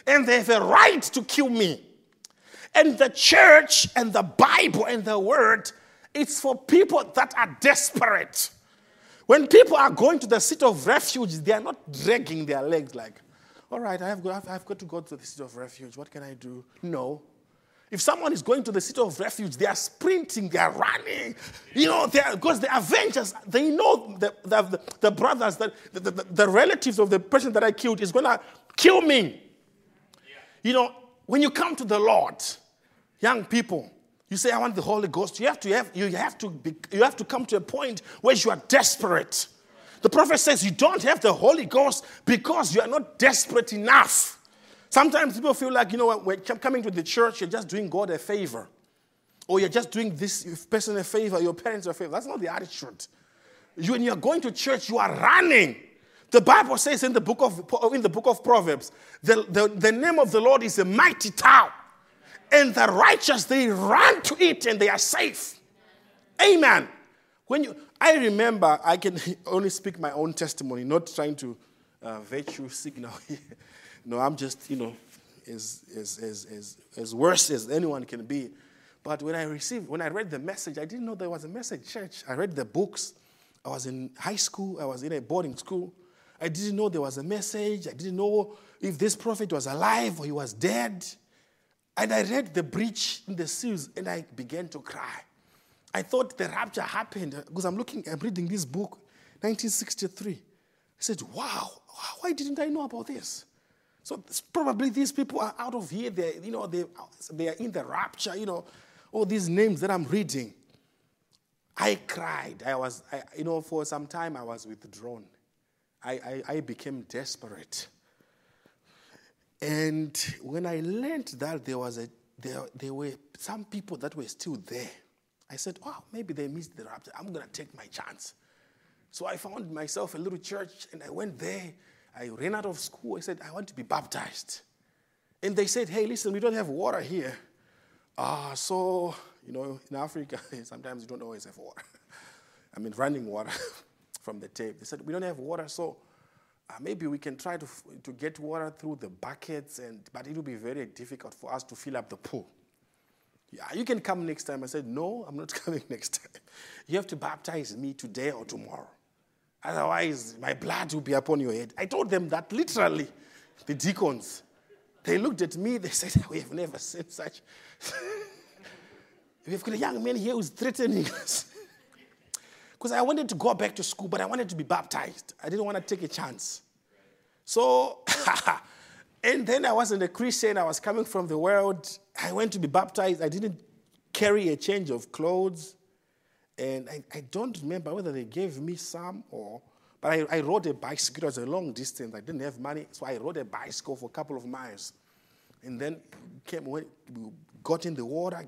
And they have a right to kill me. And the church and the Bible and the word, it's for people that are desperate. When people are going to the seat of refuge, they are not dragging their legs like, all right, I've got to go to the seat of refuge. What can I do? No. If someone is going to the seat of refuge, they are sprinting, they are running. Because the avengers, they know the brothers, the relatives of the person that I killed is going to kill me. Yeah. When you come to the Lord, young people, you say, I want the Holy Ghost. You have to come to a point where you are desperate. The prophet says you don't have the Holy Ghost because you are not desperate enough. Sometimes people feel like, when coming to the church, you're just doing God a favor. Or you're just doing this person a favor, your parents a favor. That's not the attitude. When you're going to church, you are running. The Bible says in the book of Proverbs, the name of the Lord is a mighty tower. And the righteous, they run to it and they are safe. Amen. I remember, I can only speak my own testimony, not trying to virtue signal here. No, I'm just, as worse as anyone can be. But when I read the message, I didn't know there was a message church. I read the books. I was in high school. I was in a boarding school. I didn't know there was a message. I didn't know if this prophet was alive or he was dead. And I read the breach in the seals, and I began to cry. I thought the rapture happened because I'm reading this book, 1963. I said, wow, why didn't I know about this? So probably these people are out of here. They are in the rapture, all these names that I'm reading. I cried. For some time I was withdrawn. I became desperate. And when I learned that there were some people that were still there, I said, oh, maybe they missed the rapture. I'm going to take my chance. So I found myself a little church, and I went there. I ran out of school. I said, I want to be baptized. And they said, hey, listen, we don't have water here. In Africa, sometimes you don't always have water. I mean, running water from the tap. They said, we don't have water, so maybe we can try to get water through the buckets, but it will be very difficult for us to fill up the pool. Yeah, you can come next time. I said, no, I'm not coming next time. You have to baptize me today or tomorrow. Otherwise, my blood will be upon your head. I told them that literally, the deacons. They looked at me. They said, we have never seen such. We have got a young man here who's threatening us. Because I wanted to go back to school, but I wanted to be baptized. I didn't want to take a chance. So, and then I wasn't a Christian. I was coming from the world. I went to be baptized. I didn't carry a change of clothes. And I don't remember whether they gave me some or... But I rode a bicycle. It was a long distance. I didn't have money, so I rode a bicycle for a couple of miles. And then got in the water,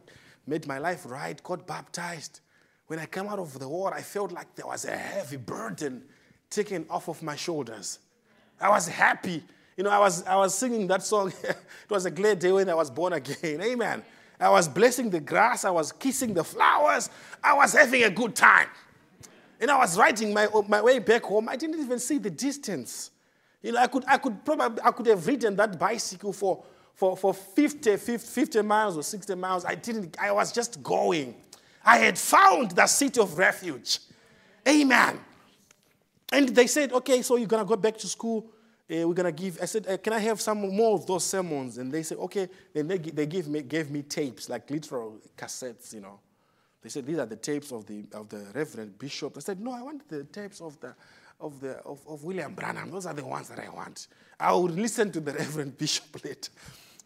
made my life right, got baptized. When I came out of the water, I felt like there was a heavy burden taken off of my shoulders. I was happy. I was singing that song. It was a glad day when I was born again. Amen. I was blessing the grass. I was kissing the flowers. I was having a good time. And I was riding my way back home. I didn't even see the distance. I could have ridden that bicycle for 50 miles or 60 miles. I was just going. I had found the city of refuge. Amen. And they said, okay, so you're going to go back to school. We're going to give. I said, can I have some more of those sermons? And they said, okay. Then they gave me tapes, like literal cassettes, They said, these are the tapes of the Reverend Bishop. I said, no, I want the tapes of William Branham. Those are the ones that I want. I will listen to the Reverend Bishop later.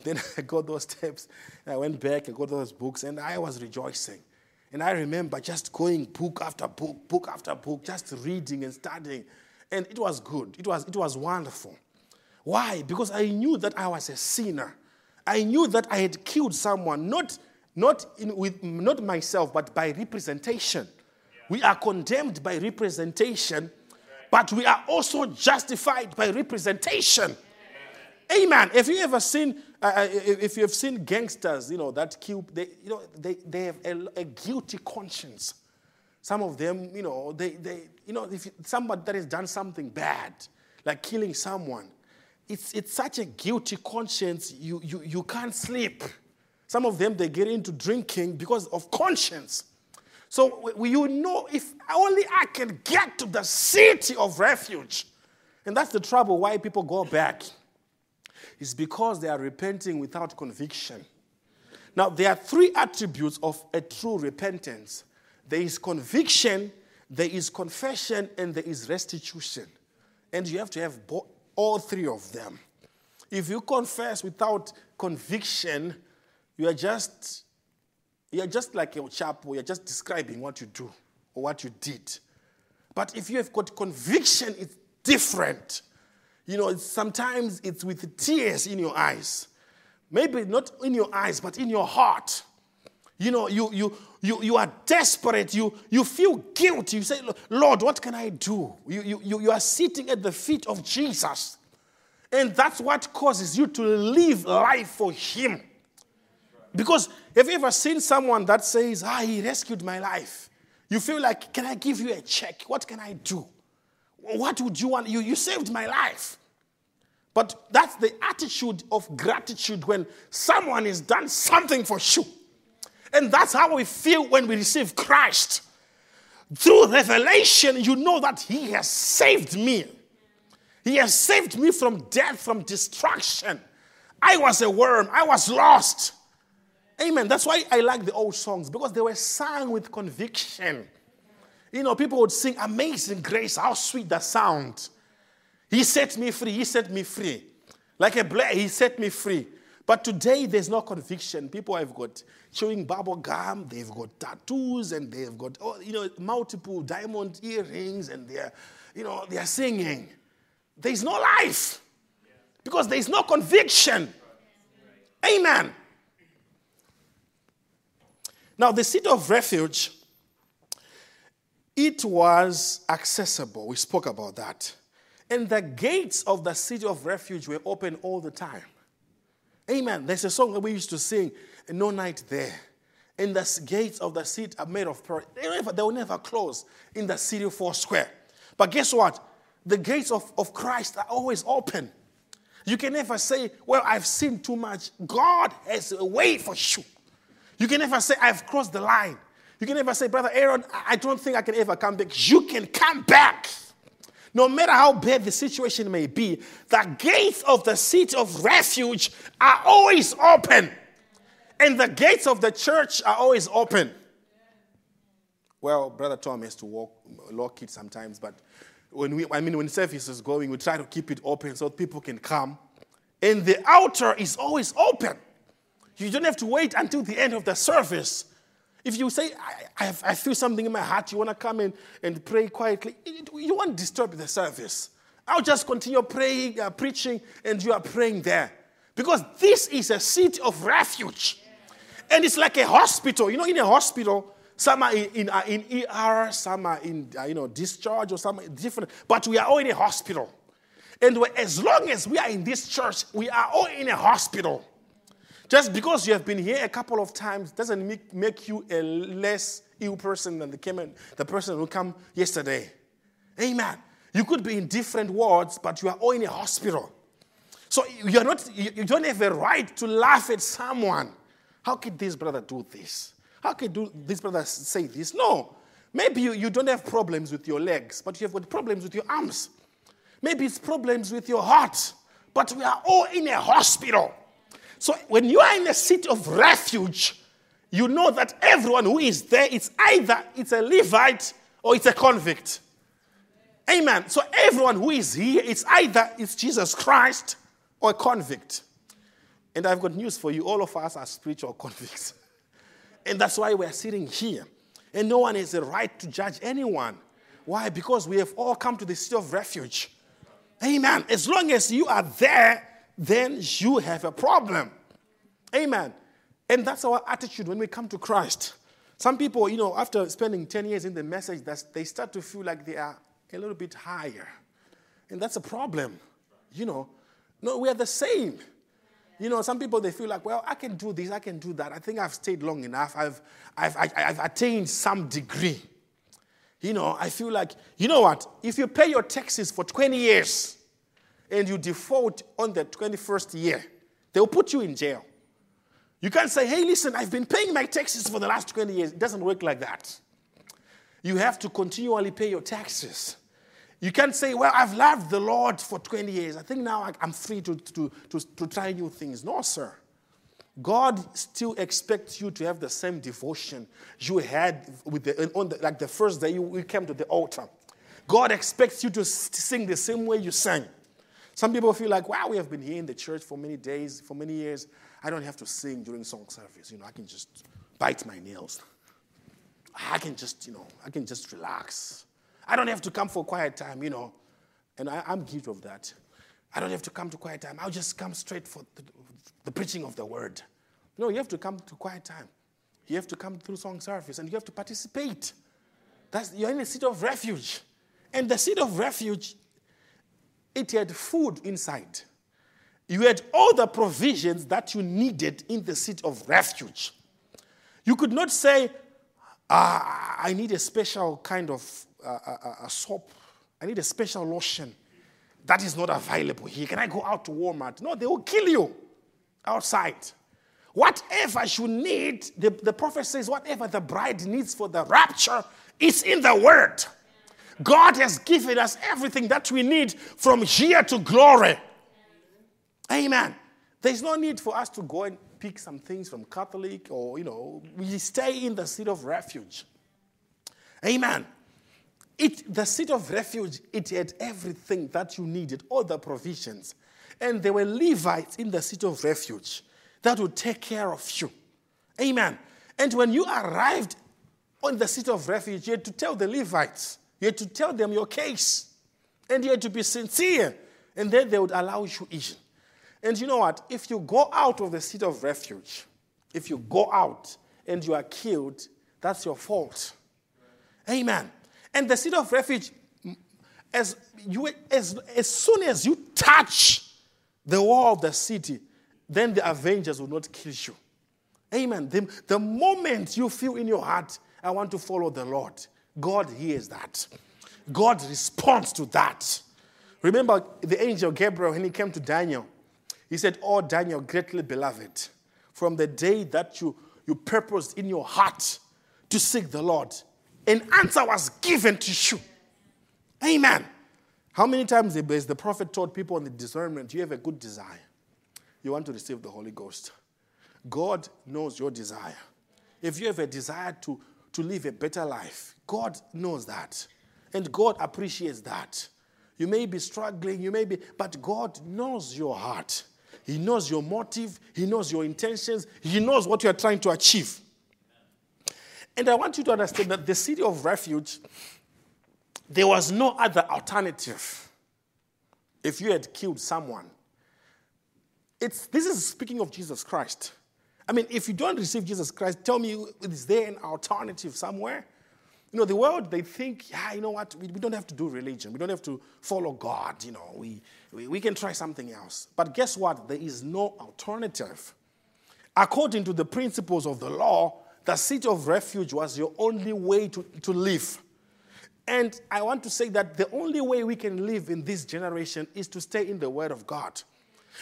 Then I got those tapes. I went back and got those books, and I was rejoicing. And I remember just going book after book, just reading and studying. And it was good. It was wonderful. Why? Because I knew that I was a sinner. I knew that I had killed someone, not myself, but by representation. Yeah. We are condemned by representation, right. But we are also justified by representation. Yeah. Amen. If you ever seen, if you have seen gangsters, that kill, they have a guilty conscience. Some of them, if somebody that has done something bad, like killing someone, it's such a guilty conscience. You can't sleep. Some of them, they get into drinking because of conscience. So if only I can get to the city of refuge. And that's the trouble why people go back. It's because they are repenting without conviction. Now, there are three attributes of a true repentance. There is conviction, there is confession, and there is restitution. And you have to have all three of them. If you confess without conviction, you are just like a chapel. You are just describing what you do or what you did. But if you have got conviction, it's different. Sometimes it's with tears in your eyes. Maybe not in your eyes, but in your heart. You are desperate. You feel guilty. You say, Lord, what can I do? You are sitting at the feet of Jesus. And that's what causes you to live life for him. Because have you ever seen someone that says, he rescued my life? You feel like, can I give you a check? What can I do? What would you want? You saved my life. But that's the attitude of gratitude when someone has done something for you. And that's how we feel when we receive Christ. Through revelation, you know that he has saved me. He has saved me from death, from destruction. I was a worm. I was lost. Amen. That's why I like the old songs, because they were sung with conviction. You know, people would sing, "Amazing Grace, how sweet that sound. He set me free. He set me free. Like a black, he set me free." But today, there's no conviction. People have got chewing bubble gum. They've got tattoos, and they've got, you know, multiple diamond earrings, and they're, you know, they're singing. There's no life because there's no conviction. Amen. Now, the city of refuge, it was accessible. We spoke about that. And the gates of the city of refuge were open all the time. Amen. There's a song that we used to sing, "No Night There." And the gates of the city are made of pearl. They will never close in the city four square. But guess what? The gates of Christ are always open. You can never say, "Well, I've sinned too much." God has a way for you. You can never say, "I've crossed the line." You can never say, "Brother Aaron, I don't think I can ever come back." You can come back. No matter how bad the situation may be, the gates of the city of refuge are always open. And the gates of the church are always open. Well, Brother Tom has to lock it sometimes, but when service is going, we try to keep it open so people can come. And the altar is always open. You don't have to wait until the end of the service. If you say, I feel something in my heart, you want to come in and pray quietly, you won't disturb the service. I'll just continue praying, preaching, and you are praying there. Because this is a city of refuge. And it's like a hospital. You know, in a hospital, some are in ER, some are in discharge, or some are different. But we are all in a hospital. And as long as we are in this church, we are all in a hospital. Just because you have been here a couple of times doesn't make you a less ill person than the person who came yesterday. Amen. You could be in different wards, but you are all in a hospital. So you don't have a right to laugh at someone. How could this brother do this? How could this brother say this? No. Maybe you don't have problems with your legs, but you have got problems with your arms. Maybe it's problems with your heart, but we are all in a hospital. So when you are in a city of refuge, you know that everyone who is there, it's a Levite or it's a convict. Amen. So everyone who is here, it's Jesus Christ or a convict. And I've got news for you. All of us are spiritual convicts. And that's why we're sitting here. And no one has a right to judge anyone. Why? Because we have all come to the city of refuge. Amen. As long as you are there, then you have a problem. Amen. And that's our attitude when we come to Christ. Some people, after spending 10 years in the message, they start to feel like they are a little bit higher. And that's a problem. No, we are the same. Some people, they feel like, well, I can do this, I can do that. I think I've stayed long enough. I've attained some degree. I feel like, if you pay your taxes for 20 years, and you default on the 21st year, they'll put you in jail. You can't say, "Hey, listen, I've been paying my taxes for the last 20 years. It doesn't work like that. You have to continually pay your taxes. You can't say, "Well, I've loved the Lord for 20 years. I think now I'm free to try new things." No, sir. God still expects you to have the same devotion you had on the first day you came to the altar. God expects you to sing the same way you sang. Some people feel like, wow, we have been here in the church for many days, for many years. I don't have to sing during song service. I can just bite my nails. I can just relax. I don't have to come for quiet time, And I'm guilty of that. I don't have to come to quiet time. I'll just come straight for the preaching of the word. No, you have to come to quiet time. You have to come through song service, and you have to participate. You're in a seat of refuge. And the seat of refuge, it had food inside. You had all the provisions that you needed in the seat of refuge. You could not say, I need a special kind of soap. I need a special lotion. That is not available here. Can I go out to Walmart? No, they will kill you outside. Whatever you need, the prophet says, whatever the bride needs for the rapture is in the word. God has given us everything that we need from here to glory. Amen. There's no need for us to go and pick some things from Catholic or, we stay in the seat of refuge. Amen. The seat of refuge, it had everything that you needed, all the provisions. And there were Levites in the seat of refuge that will take care of you. Amen. And when you arrived on the seat of refuge, you had to tell the Levites. You had to tell them your case. And you had to be sincere. And then they would allow you in. And you know what? If you go out of the seat of refuge, if you go out and you are killed, that's your fault. Amen. And the seat of refuge, as soon as you touch the wall of the city, then the avengers will not kill you. Amen. The moment you feel in your heart, I want to follow the Lord, God hears that. God responds to that. Remember the angel Gabriel, when he came to Daniel, he said, "Oh, Daniel, greatly beloved, from the day that you purposed in your heart to seek the Lord, an answer was given to you." Amen. How many times has the prophet told people on the discernment, you have a good desire. You want to receive the Holy Ghost. God knows your desire. If you have a desire to live a better life, God knows that. And God appreciates that. You may be struggling, but God knows your heart. He knows your motive. He knows your intentions. He knows what you are trying to achieve. And I want you to understand that the city of refuge, there was no other alternative if you had killed someone. This is speaking of Jesus Christ. I mean, if you don't receive Jesus Christ, tell me, is there an alternative somewhere? The world, they think, we don't have to do religion. We don't have to follow God. We can try something else. But guess what? There is no alternative. According to the principles of the law, the seat of refuge was your only way to live. And I want to say that the only way we can live in this generation is to stay in the Word of God.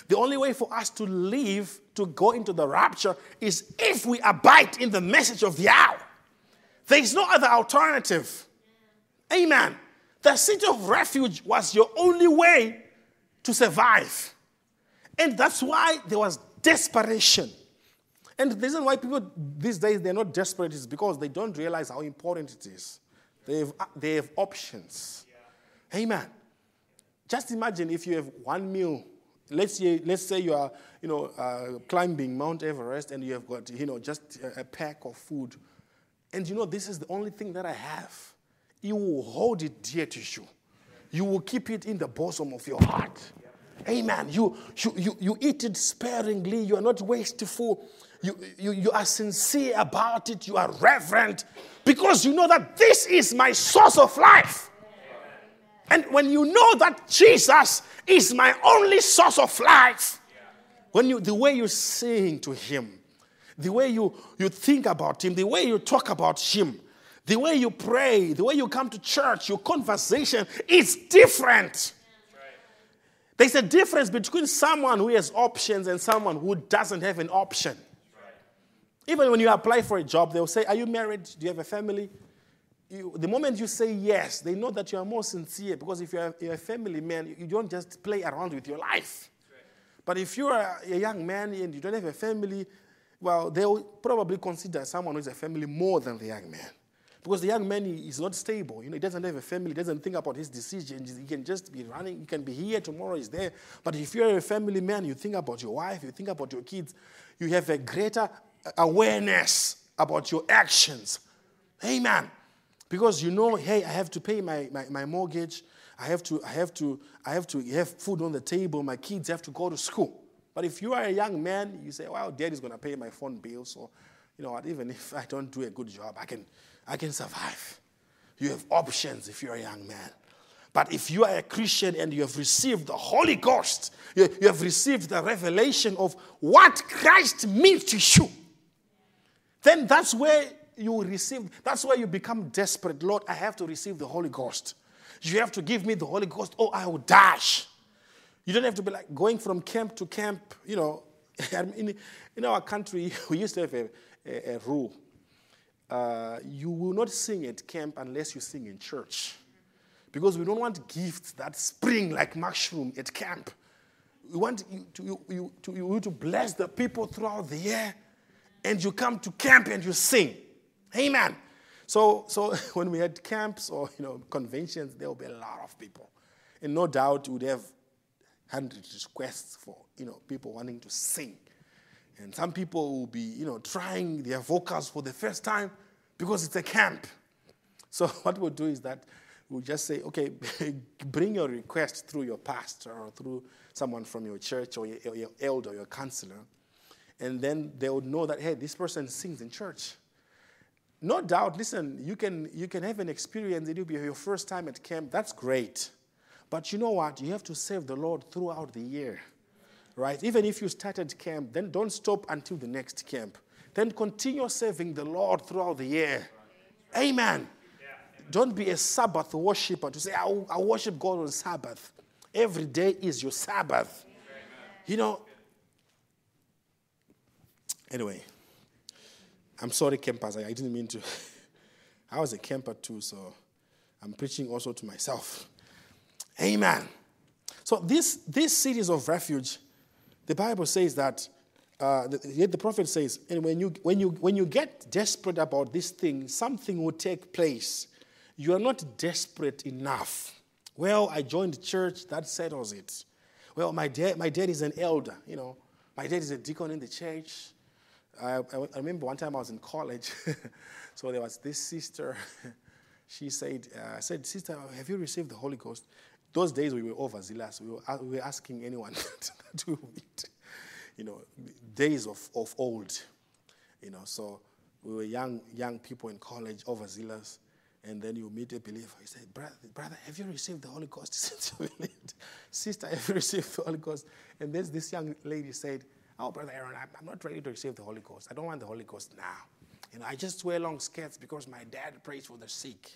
The only way for us to live, to go into the rapture, is if we abide in the message of the hour. There is no other alternative. Amen. The seat of refuge was your only way to survive. And that's why there was desperation. And the reason why people these days, they're not desperate is because they don't realize how important it is. They have options. Amen. Just imagine if you have one meal. Let's say you are, climbing Mount Everest and you have got, just a pack of food. And this is the only thing that I have. You will hold it dear to you. You will keep it in the bosom of your heart. Amen. You eat it sparingly. You are not wasteful. You are sincere about it. You are reverent because you know that this is my source of life. And when you know that Jesus is my only source of life, when the way you sing to him, the way you think about him, the way you talk about him, the way you pray, the way you come to church, your conversation is different. Right. There's a difference between someone who has options and someone who doesn't have an option. Right. Even when you apply for a job, they'll say, "Are you married? Do you have a family?" The moment you say yes, they know that you are more sincere because if you're a family man, you don't just play around with your life. Right. But if you're a young man and you don't have a family, well, they'll probably consider someone who is a family more than the young man. Because the young man is not stable. He doesn't have a family. He doesn't think about his decisions. He can just be running. He can be here, tomorrow he's there. But if you're a family man, you think about your wife, you think about your kids, you have a greater awareness about your actions. Amen. Because you know, hey, I have to pay my mortgage. I have to have food on the table. My kids have to go to school. But if you are a young man, you say, "Well, Dad is going to pay my phone bill, so even if I don't do a good job, I can survive." You have options if you are a young man. But if you are a Christian and you have received the Holy Ghost, you have received the revelation of what Christ means to you, then that's where you receive. That's where you become desperate. "Lord, I have to receive the Holy Ghost. You have to give me the Holy Ghost, or I will die." You don't have to be like going from camp to camp, In our country, we used to have a rule. You will not sing at camp unless you sing in church. Because we don't want gifts that spring like mushroom at camp. We want you to bless the people throughout the year. And you come to camp and you sing. Amen. So when we had camps or conventions, there would be a lot of people. And no doubt you would have 100 requests for people wanting to sing. And some people will be trying their vocals for the first time because it's a camp. So what we'll do is that we'll just say, okay, bring your request through your pastor or through someone from your church or your elder, your counselor. And then they would know that, hey, this person sings in church. No doubt, listen, you can have an experience. It'll be your first time at camp. That's great. But you know what? You have to serve the Lord throughout the year, right? Even if you started camp, then don't stop until the next camp. Then continue serving the Lord throughout the year. Amen. Yeah. Don't be a Sabbath worshiper to say, I worship God on Sabbath. Every day is your Sabbath. Amen. Anyway, I'm sorry, campers. I didn't mean to. I was a camper too, so I'm preaching also to myself. Amen. So this series of refuge, the Bible says that the prophet says, and when you get desperate about this thing, something will take place. You are not desperate enough. Well, I joined church. That settles it. Well, my dad is an elder. My dad is a deacon in the church. I remember one time I was in college, so there was this sister. She said, I said, sister, have you received the Holy Ghost? Those days we were overzealous. We were asking anyone to meet, days of old, So we were young people in college, overzealous. And then you meet a believer. You say, brother, have you received the Holy Ghost? Sister, have you received the Holy Ghost? And then this young lady said, oh, Brother Aaron, I'm not ready to receive the Holy Ghost. I don't want the Holy Ghost now. I just wear long skirts because my dad prays for the sick.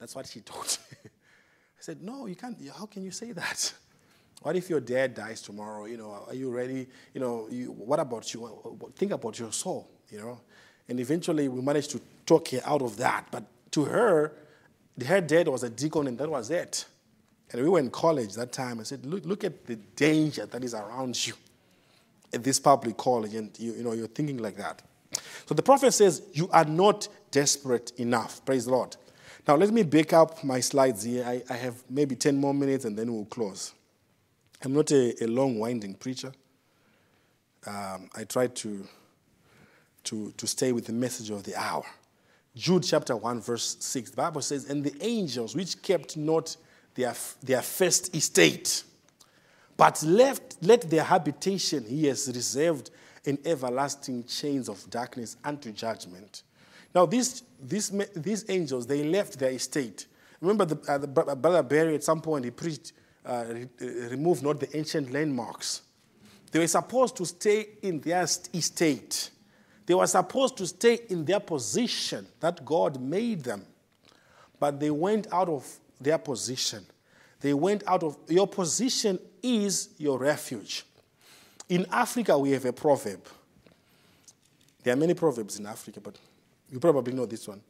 That's what she taught. I said, no, you can't. How can you say that? What if your dad dies tomorrow? Are you ready? What about you? Think about your soul, And eventually we managed to talk her out of that. But to her dad was a deacon, and that was it. And we were in college that time. I said, look at the danger that is around you at this public college. And, you're thinking like that. So the prophet says, you are not desperate enough. Praise the Lord. Now, let me back up my slides here. I have maybe 10 more minutes, and then we'll close. I'm not a long, winding preacher. I try to stay with the message of the hour. Jude chapter 1, verse 6. The Bible says, and the angels which kept not their first estate, but let their habitation he has reserved in everlasting chains of darkness unto judgment. Now, these angels, they left their estate. Remember, the Brother Barry, at some point, he preached, remove not the ancient landmarks. They were supposed to stay in their estate. They were supposed to stay in their position that God made them. But they went out of their position. They went out of, your position is your refuge. In Africa, we have a proverb. There are many proverbs in Africa, but you probably know this one.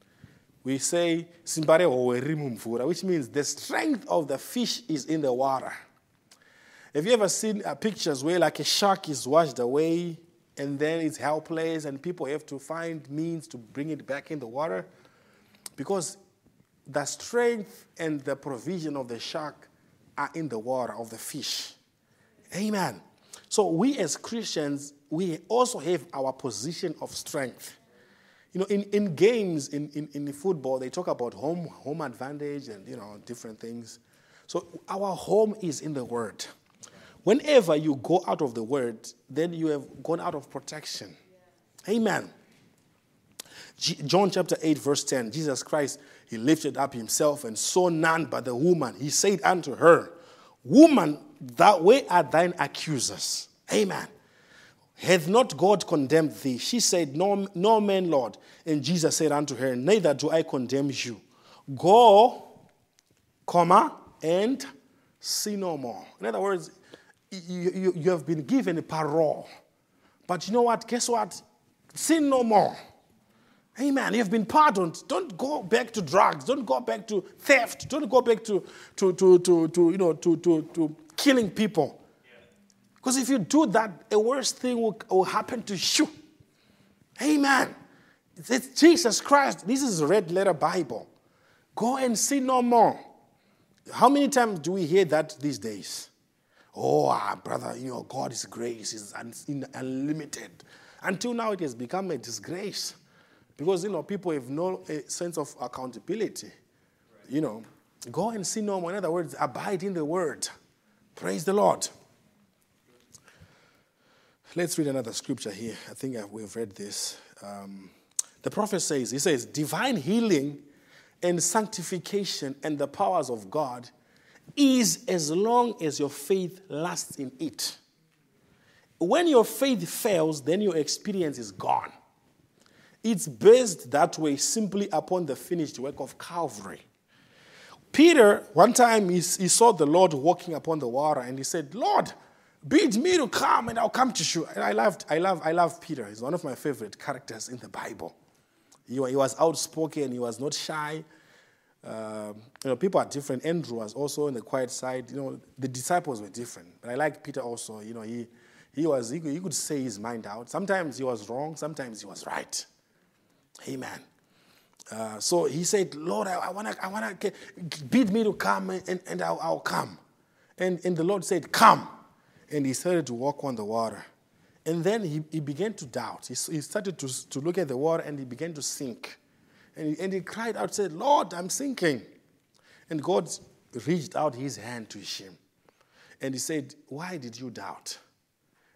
We say, which means the strength of the fish is in the water. Have you ever seen pictures where like a shark is washed away and then it's helpless and people have to find means to bring it back in the water? Because the strength and the provision of the shark are in the water of the fish. Amen. So we as Christians, we also have our position of strength. In games, in football, they talk about home advantage and, different things. So our home is in the Word. Whenever you go out of the Word, then you have gone out of protection. Amen. John chapter 8, verse 10, Jesus Christ, he lifted up himself and saw none but the woman. He said unto her, Woman, where are thine accusers? Amen. Hath not God condemned thee? She said, No man, Lord. And Jesus said unto her, Neither do I condemn you. Go, and sin no more. In other words, you have been given a parole. But you know what? Guess what? Sin no more. Amen. You've been pardoned. Don't go back to drugs. Don't go back to theft. Don't go back to killing people. Because if you do that, a worse thing will happen to you. Amen. It's Jesus Christ. This is red letter Bible. Go and sin no more. How many times do we hear that these days? Oh, brother, you know, God's grace is unlimited. Until now, it has become a disgrace. Because, you know, people have no sense of accountability. Right. You know, go and sin no more. In other words, abide in the word. Praise the Lord. Let's read another scripture here. I think we've read this. The prophet says, he says, divine healing and sanctification and the powers of God is as long as your faith lasts in it. When your faith fails, then your experience is gone. It's based that way simply upon the finished work of Calvary. Peter, one time, he saw the Lord walking upon the water, and he said, Lord, bid me to come, and I'll come to you. And I love Peter. He's one of my favorite characters in the Bible. He was outspoken. He was not shy. You know, people are different. Andrew was also on the quiet side. You know, the disciples were different. But I like Peter also. You know, he could say his mind out. Sometimes he was wrong. Sometimes he was right. Amen. So he said, Lord, I wanna bid me to come, and I'll come. And the Lord said, come. And he started to walk on the water. And then he began to doubt. He started to look at the water, and he began to sink. And he cried out, said, Lord, I'm sinking. And God reached out his hand to him. And he said, why did you doubt?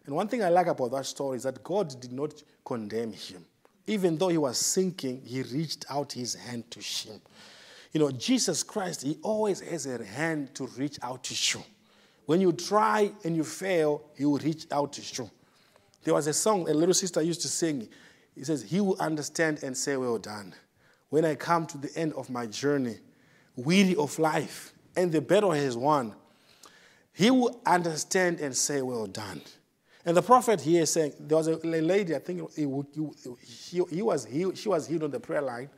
And one thing I like about that story is that God did not condemn him. Even though he was sinking, he reached out his hand to him. You know, Jesus Christ, he always has a hand to reach out to you. When you try and you fail, he will reach out to you. There was a song a little sister used to sing. It says, he will understand and say, well done. When I come to the end of my journey, weary of life, and the battle has won, he will understand and say, well done. And the prophet here is saying, there was a lady, I think she was healed on the prayer line.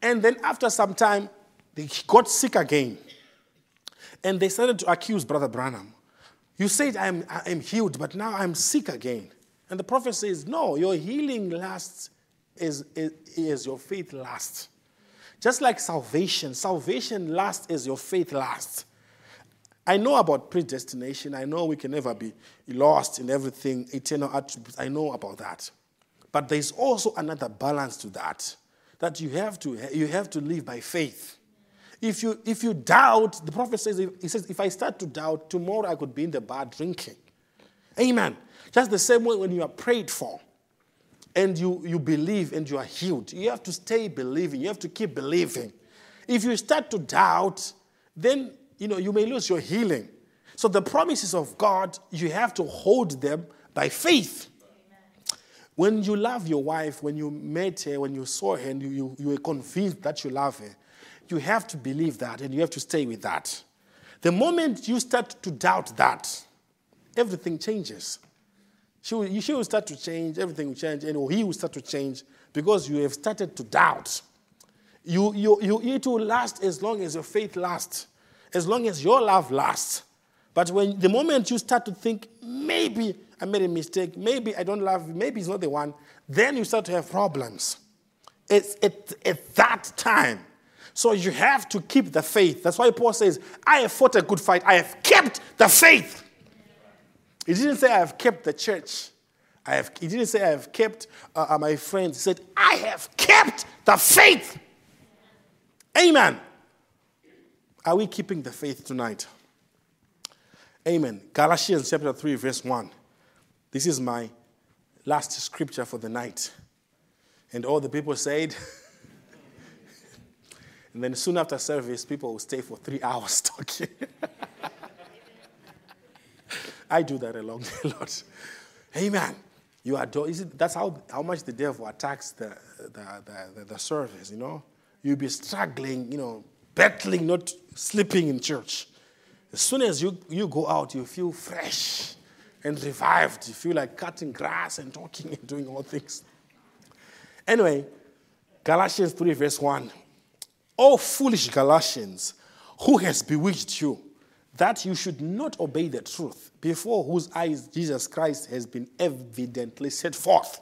And then after some time, they got sick again. And they started to accuse Brother Branham. You said, I am healed, but now I'm sick again. And the prophet says, no, your healing lasts as your faith lasts. Just like salvation. Salvation lasts as your faith lasts. I know about predestination. I know we can never be lost in everything, eternal attributes. I know about that. But there's also another balance to that, that you have to live by faith. If you doubt, the prophet says, if I start to doubt, tomorrow I could be in the bar drinking. Amen. Just the same way when you are prayed for and you believe and you are healed, you have to stay believing. You have to keep believing. If you start to doubt, then, you know, you may lose your healing. So the promises of God, you have to hold them by faith. Amen. When you love your wife, when you met her, when you saw her, and you were convinced that you love her, you have to believe that, and you have to stay with that. The moment you start to doubt that, everything changes. She will start to change, everything will change, and he will start to change because you have started to doubt. It will last as long as your faith lasts, as long as your love lasts. But the moment you start to think, maybe I made a mistake, maybe I don't love, maybe he's not the one, then you start to have problems. It's at that time. So you have to keep the faith. That's why Paul says, I have fought a good fight. I have kept the faith. He didn't say I have kept the church. He didn't say I have kept my friends. He said, I have kept the faith. Amen. Are we keeping the faith tonight? Amen. Galatians chapter 3, verse 1. This is my last scripture for the night. And all the people said... And then soon after service, people will stay for 3 hours talking. I do that a lot. Amen. You are. That's how much the devil attacks the service. You know, you'll be struggling. You know, battling, not sleeping in church. As soon as you go out, you feel fresh. and revived. You feel like cutting grass and talking and doing all things. Anyway, Galatians 3 verse 1. O foolish Galatians, who has bewitched you, that you should not obey the truth, before whose eyes Jesus Christ has been evidently set forth,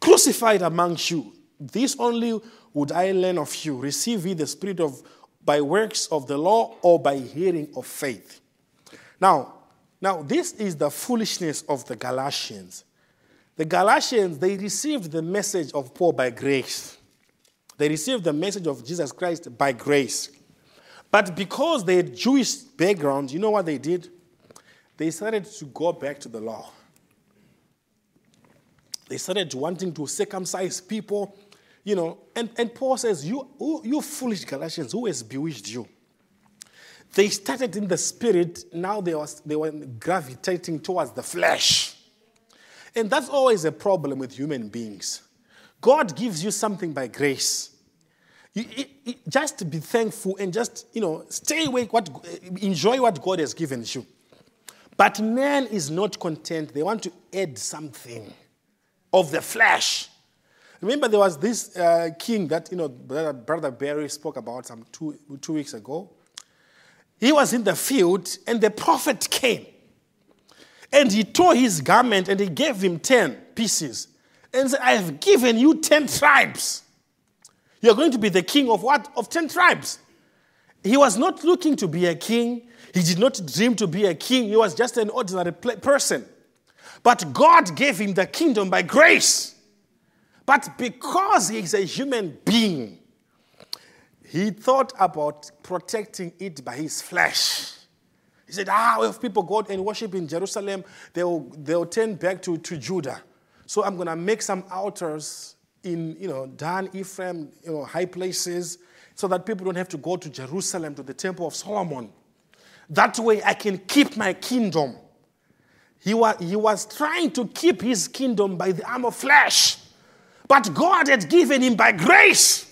crucified amongst you. This only would I learn of you. Receive ye the Spirit of by works of the law, or by hearing of faith. Now, this is the foolishness of the Galatians. The Galatians, they received the message of Paul by grace. They received the message of Jesus Christ by grace. But because they had Jewish background, you know what they did? They started to go back to the law. They started wanting to circumcise people, you know. And Paul says, you foolish Galatians, who has bewitched you? They started in the spirit. Now they were gravitating towards the flesh. And that's always a problem with human beings. God gives you something by grace. Just be thankful and just, you know, stay awake, enjoy what God has given you. But man is not content. They want to add something of the flesh. Remember, there was this king that, you know, Brother Barry spoke about some two weeks ago. He was in the field, and the prophet came. And he tore his garment, and he gave him 10 pieces. And said, I have given you 10 tribes. You're going to be the king of what? Of 10 tribes. He was not looking to be a king. He did not dream to be a king. He was just an ordinary person. But God gave him the kingdom by grace. But because he's a human being, he thought about protecting it by his flesh. He said, if people go and worship in Jerusalem, they'll turn back to Judah. So I'm going to make some altars in, you know, Dan, Ephraim, you know, high places, so that people don't have to go to Jerusalem, to the temple of Solomon. That way I can keep my kingdom. He was trying to keep his kingdom by the arm of flesh. But God had given him by grace.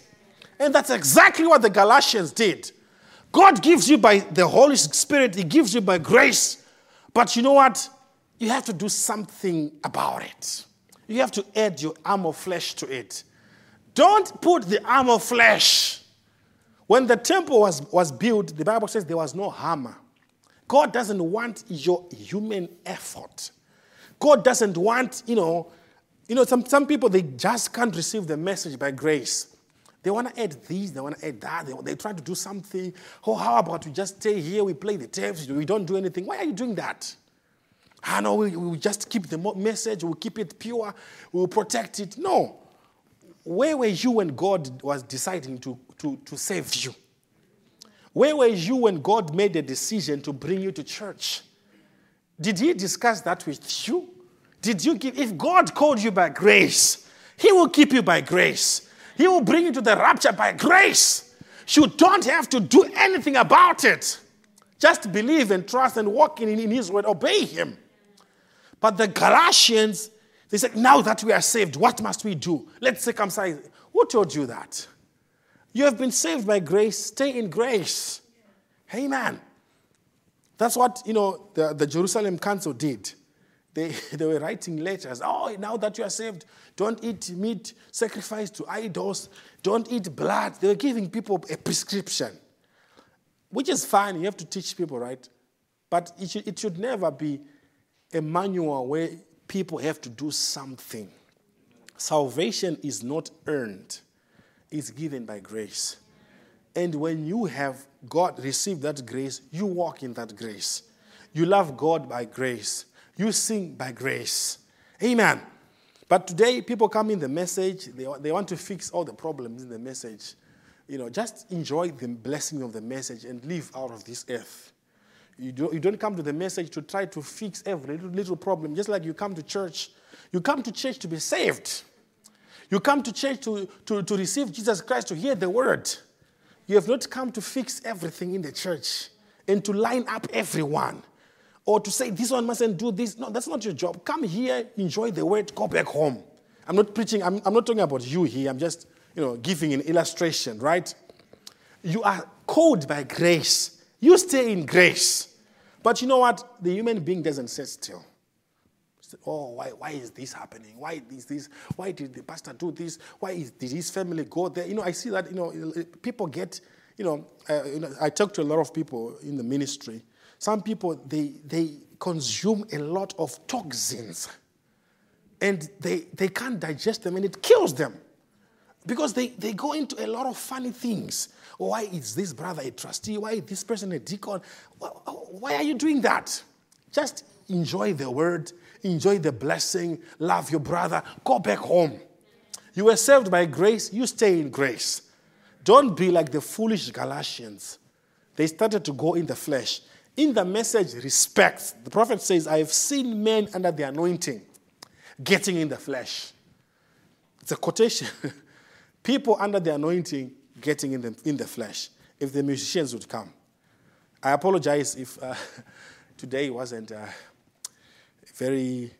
And that's exactly what the Galatians did. God gives you by the Holy Spirit. He gives you by grace. But you know what? You have to do something about it. You have to add your arm of flesh to it. Don't put the arm of flesh. When the temple was built, the Bible says there was no hammer. God doesn't want your human effort. God doesn't want, you know, some people, they just can't receive the message by grace. They want to add this, they want to add that. They try to do something. Oh, how about we just stay here, we play the tapes, we don't do anything. Why are you doing that? Ah, no, we'll just keep the message, we'll keep it pure, we'll protect it. No. Where were you when God was deciding to save you? Where were you when God made a decision to bring you to church? Did he discuss that with you? If God called you by grace, he will keep you by grace. He will bring you to the rapture by grace. You don't have to do anything about it. Just believe and trust and walk in his word, obey him. But the Galatians, they said, now that we are saved, what must we do? Let's circumcise. Who told you that? You have been saved by grace. Stay in grace. Amen. That's what, you know, the Jerusalem Council did. They were writing letters. Oh, now that you are saved, don't eat meat sacrificed to idols. Don't eat blood. They were giving people a prescription, which is fine. You have to teach people, right? But it should never be a manual where people have to do something. Salvation is not earned. It's given by grace. And when you have God received that grace, you walk in that grace. You love God by grace. You sing by grace. Amen. But today, people come in the message. They want to fix all the problems in the message. You know, just enjoy the blessing of the message and live out of this earth. You don't come to the message to try to fix every little problem. Just like you come to church. You come to church to be saved. You come to church to receive Jesus Christ, to hear the word. You have not come to fix everything in the church and to line up everyone, or to say, this one mustn't do this. No, that's not your job. Come here, enjoy the word, go back home. I'm not preaching. I'm not talking about you here. I'm just, you know, giving an illustration, right? You are called by grace. You stay in grace. But you know what? The human being doesn't sit still. Oh, why is this happening? Why is this? Why did the pastor do this? Why did his family go there? You know, I see that, you know, people get, you know, I talk to a lot of people in the ministry. Some people, they consume a lot of toxins, and they can't digest them, and it kills them. Because they go into a lot of funny things. Why is this brother a trustee? Why is this person a deacon? Why are you doing that? Just enjoy the word. Enjoy the blessing. Love your brother. Go back home. You were saved by grace. You stay in grace. Don't be like the foolish Galatians. They started to go in the flesh. In the message, respect. The prophet says, I have seen men under the anointing getting in the flesh. It's a quotation. People under the anointing getting in the flesh. If the musicians would come. I apologize if today wasn't very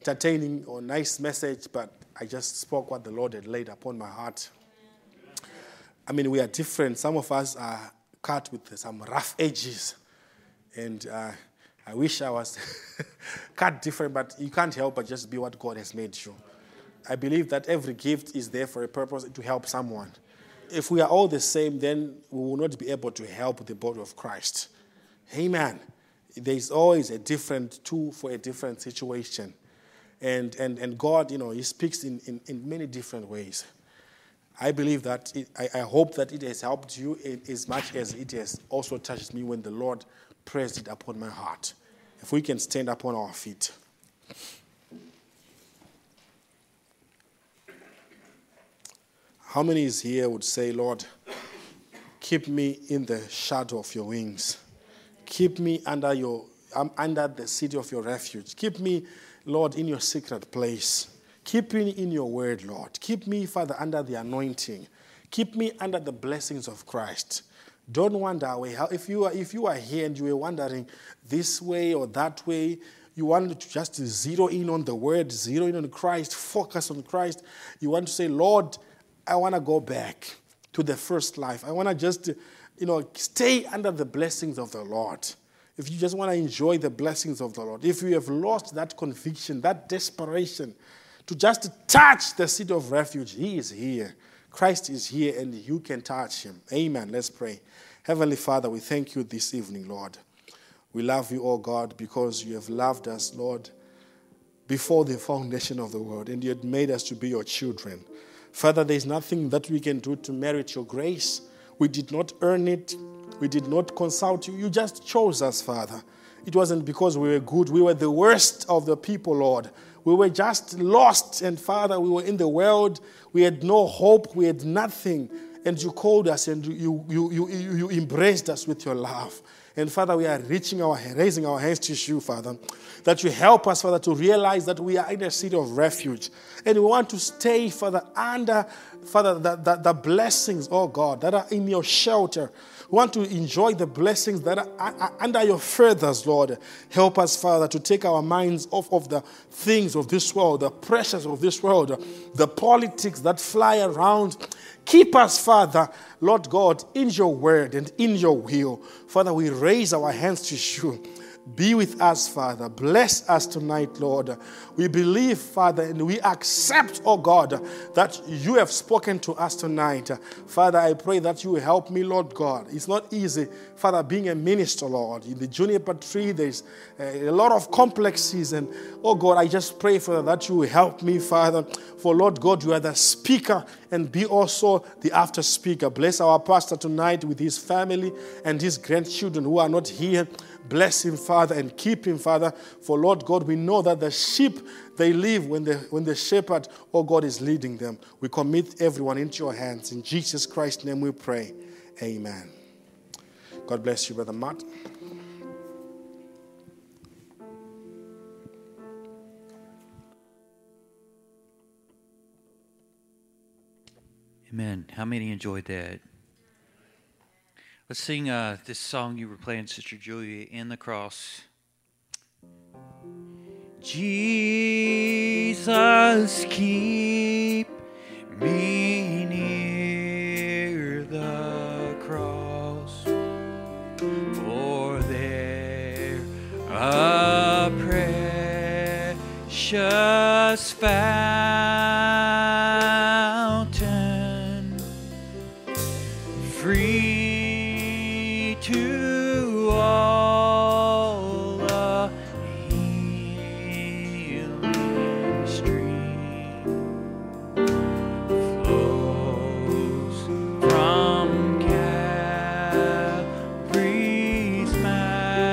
entertaining or nice message, but I just spoke what the Lord had laid upon my heart. I mean, we are different. Some of us are cut with some rough edges, and I wish I was cut different, but you can't help but just be what God has made you. I believe that every gift is there for a purpose to help someone. If we are all the same, then we will not be able to help the body of Christ. Amen. There's always a different tool for a different situation. And God, you know, he speaks in many different ways. I believe that, I hope that it has helped you as much as it has also touched me when the Lord pressed it upon my heart. If we can stand upon our feet. How many is here would say, Lord, keep me in the shadow of your wings. Keep me under the city of your refuge. Keep me, Lord, in your secret place. Keep me in your word, Lord. Keep me, Father, under the anointing. Keep me under the blessings of Christ. Don't wander away. If you are here and you are wandering this way or that way, you want to just zero in on the word, zero in on Christ, focus on Christ. You want to say, Lord, I want to go back to the first life. I want to just... you know, stay under the blessings of the Lord. If you just want to enjoy the blessings of the Lord, if you have lost that conviction, that desperation to just touch the seat of refuge, he is here. Christ is here, and you can touch him. Amen. Let's pray. Heavenly Father, we thank you this evening, Lord. We love you, oh God, because you have loved us, Lord, before the foundation of the world, and you had made us to be your children. Father, there is nothing that we can do to merit your grace. We did not earn it. We did not consult you. You just chose us, Father. It wasn't because we were good. We were the worst of the people, Lord. We were just lost. And, Father, we were in the world. We had no hope. We had nothing. And you called us, and you embraced us with your love. And, Father, we are raising our hands to you, Father, that you help us, Father, to realize that we are in a city of refuge. And we want to stay, Father, under, Father, the blessings, oh God, that are in your shelter. We want to enjoy the blessings that are under your feathers, Lord. Help us, Father, to take our minds off of the things of this world, the pressures of this world, the politics that fly around. Keep us, Father, Lord God, in your word and in your will. Father, we raise our hands to you. Be with us, Father. Bless us tonight, Lord. We believe, Father, and we accept, oh God, that you have spoken to us tonight. Father, I pray that you help me, Lord God. It's not easy, Father, being a minister, Lord. In the juniper tree, there's a lot of complexities. And, oh God, I just pray, Father, that you help me, Father. For, Lord God, you are the speaker, and be also the after speaker. Bless our pastor tonight with his family and his grandchildren who are not here. Bless him, Father, and keep him, Father. For, Lord God, we know that the sheep, they live when the shepherd, oh God, is leading them. We commit everyone into your hands. In Jesus Christ's name we pray. Amen. God bless you, Brother Matt. Amen. How many enjoyed that? Let's sing this song you were playing, Sister Julia, In the Cross. Jesus, keep me near the cross, for there a prayer. free to all the healing stream flows from Calvary's mountain.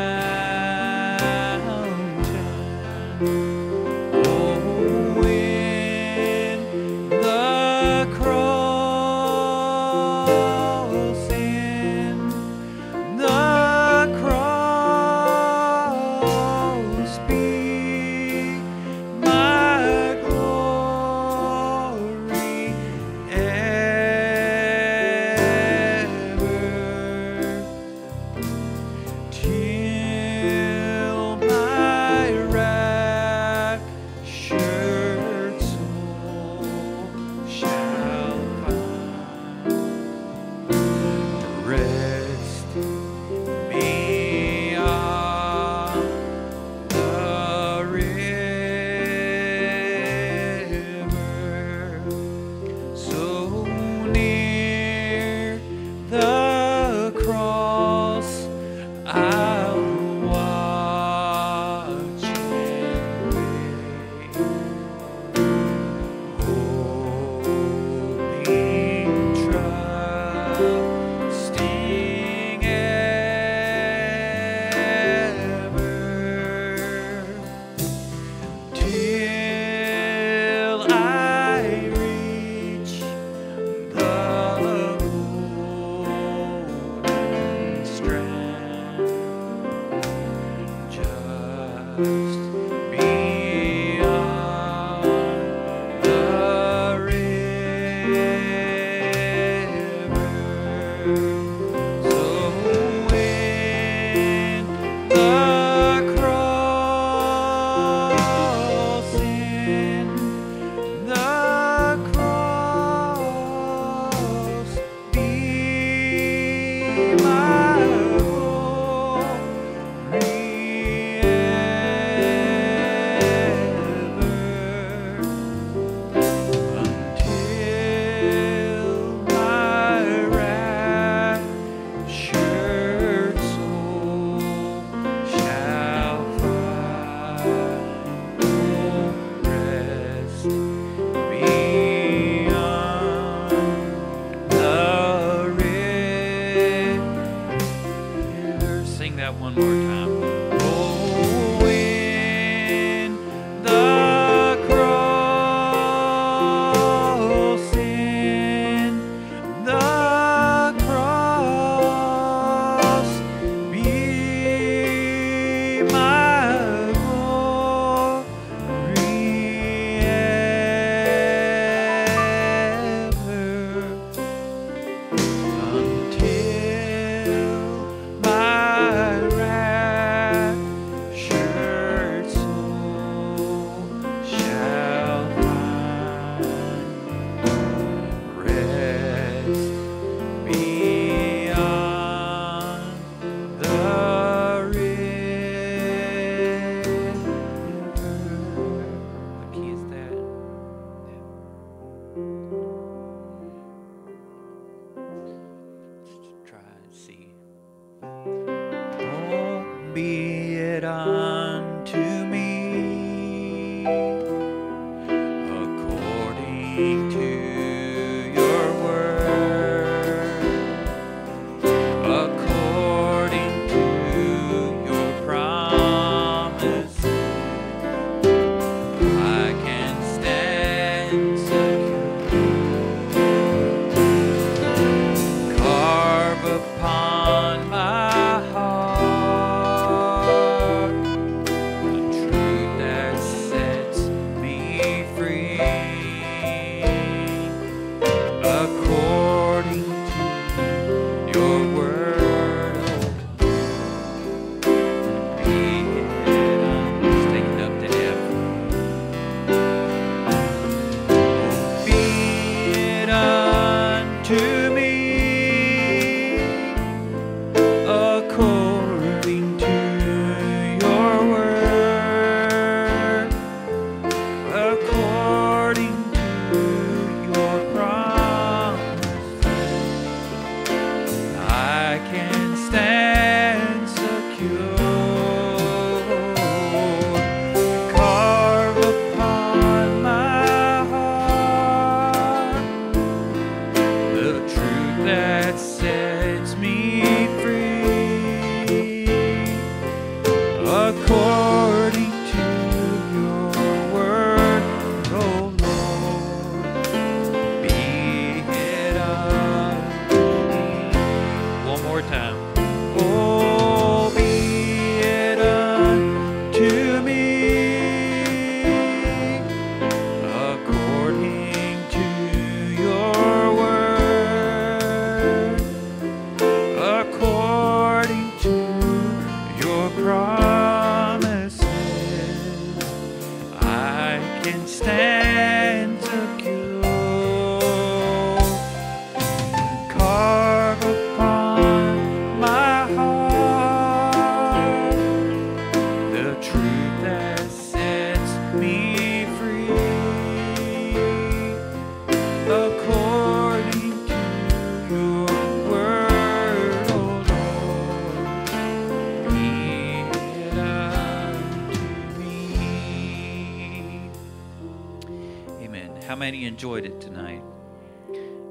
How many enjoyed it tonight?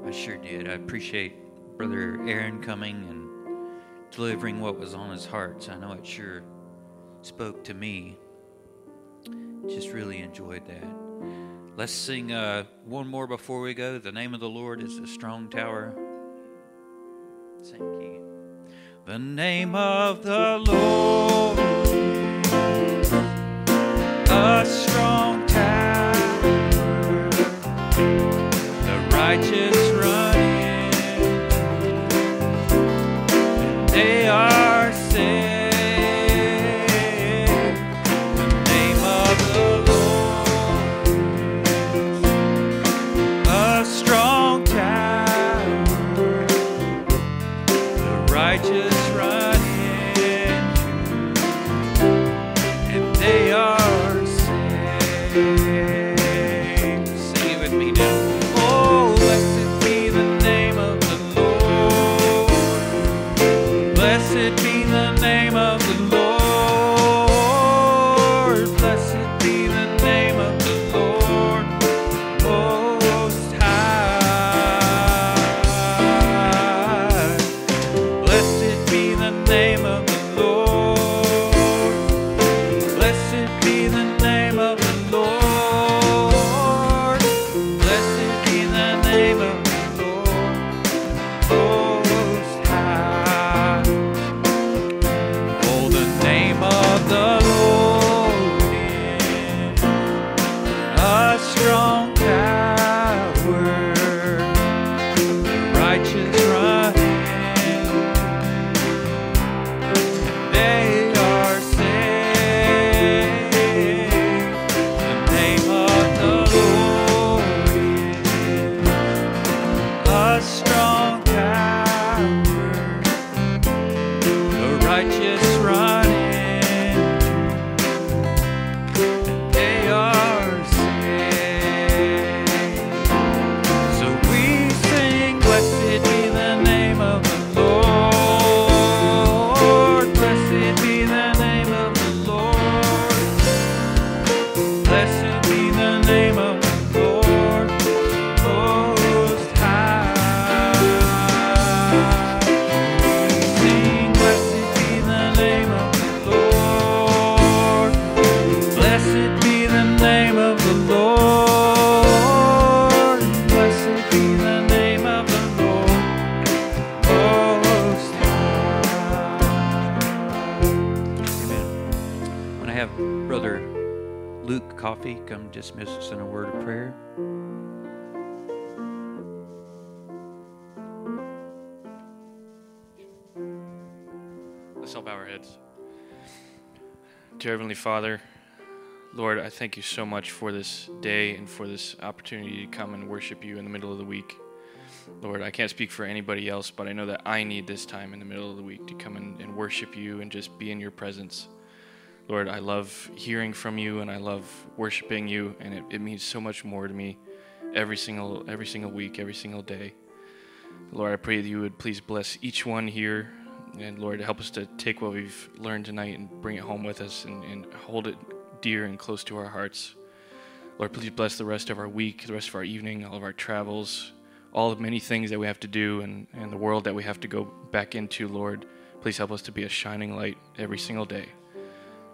I sure did. I appreciate Brother Aaron coming and delivering what was on his heart. So I know it sure spoke to me. Just really enjoyed that. Let's sing one more before we go. The name of the Lord is a strong tower. Same key. The name of the Lord, a strong tower. The righteous run in, they are saved. Dismiss us in a word of prayer. Let's all bow our heads. Dear Heavenly Father, Lord, I thank you so much for this day and for this opportunity to come and worship you in the middle of the week. Lord, I can't speak for anybody else, but I know that I need this time in the middle of the week to come and worship you and just be in your presence. Lord, I love hearing from you, and I love worshiping you, and it means so much more to me every single week, every single day. Lord, I pray that you would please bless each one here, and Lord, help us to take what we've learned tonight and bring it home with us and hold it dear and close to our hearts. Lord, please bless the rest of our week, the rest of our evening, all of our travels, all the many things that we have to do and the world that we have to go back into, Lord. Please help us to be a shining light every single day.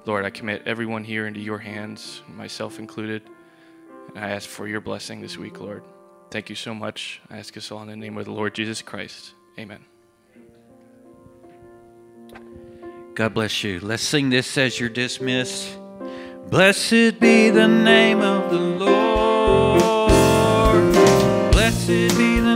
Lord, I commit everyone here into your hands, myself included, and I ask for your blessing this week, Lord. Thank you so much. I ask us all in the name of the Lord Jesus Christ. Amen. God bless you. Let's sing this as you're dismissed. Blessed be the name of the Lord. Blessed be the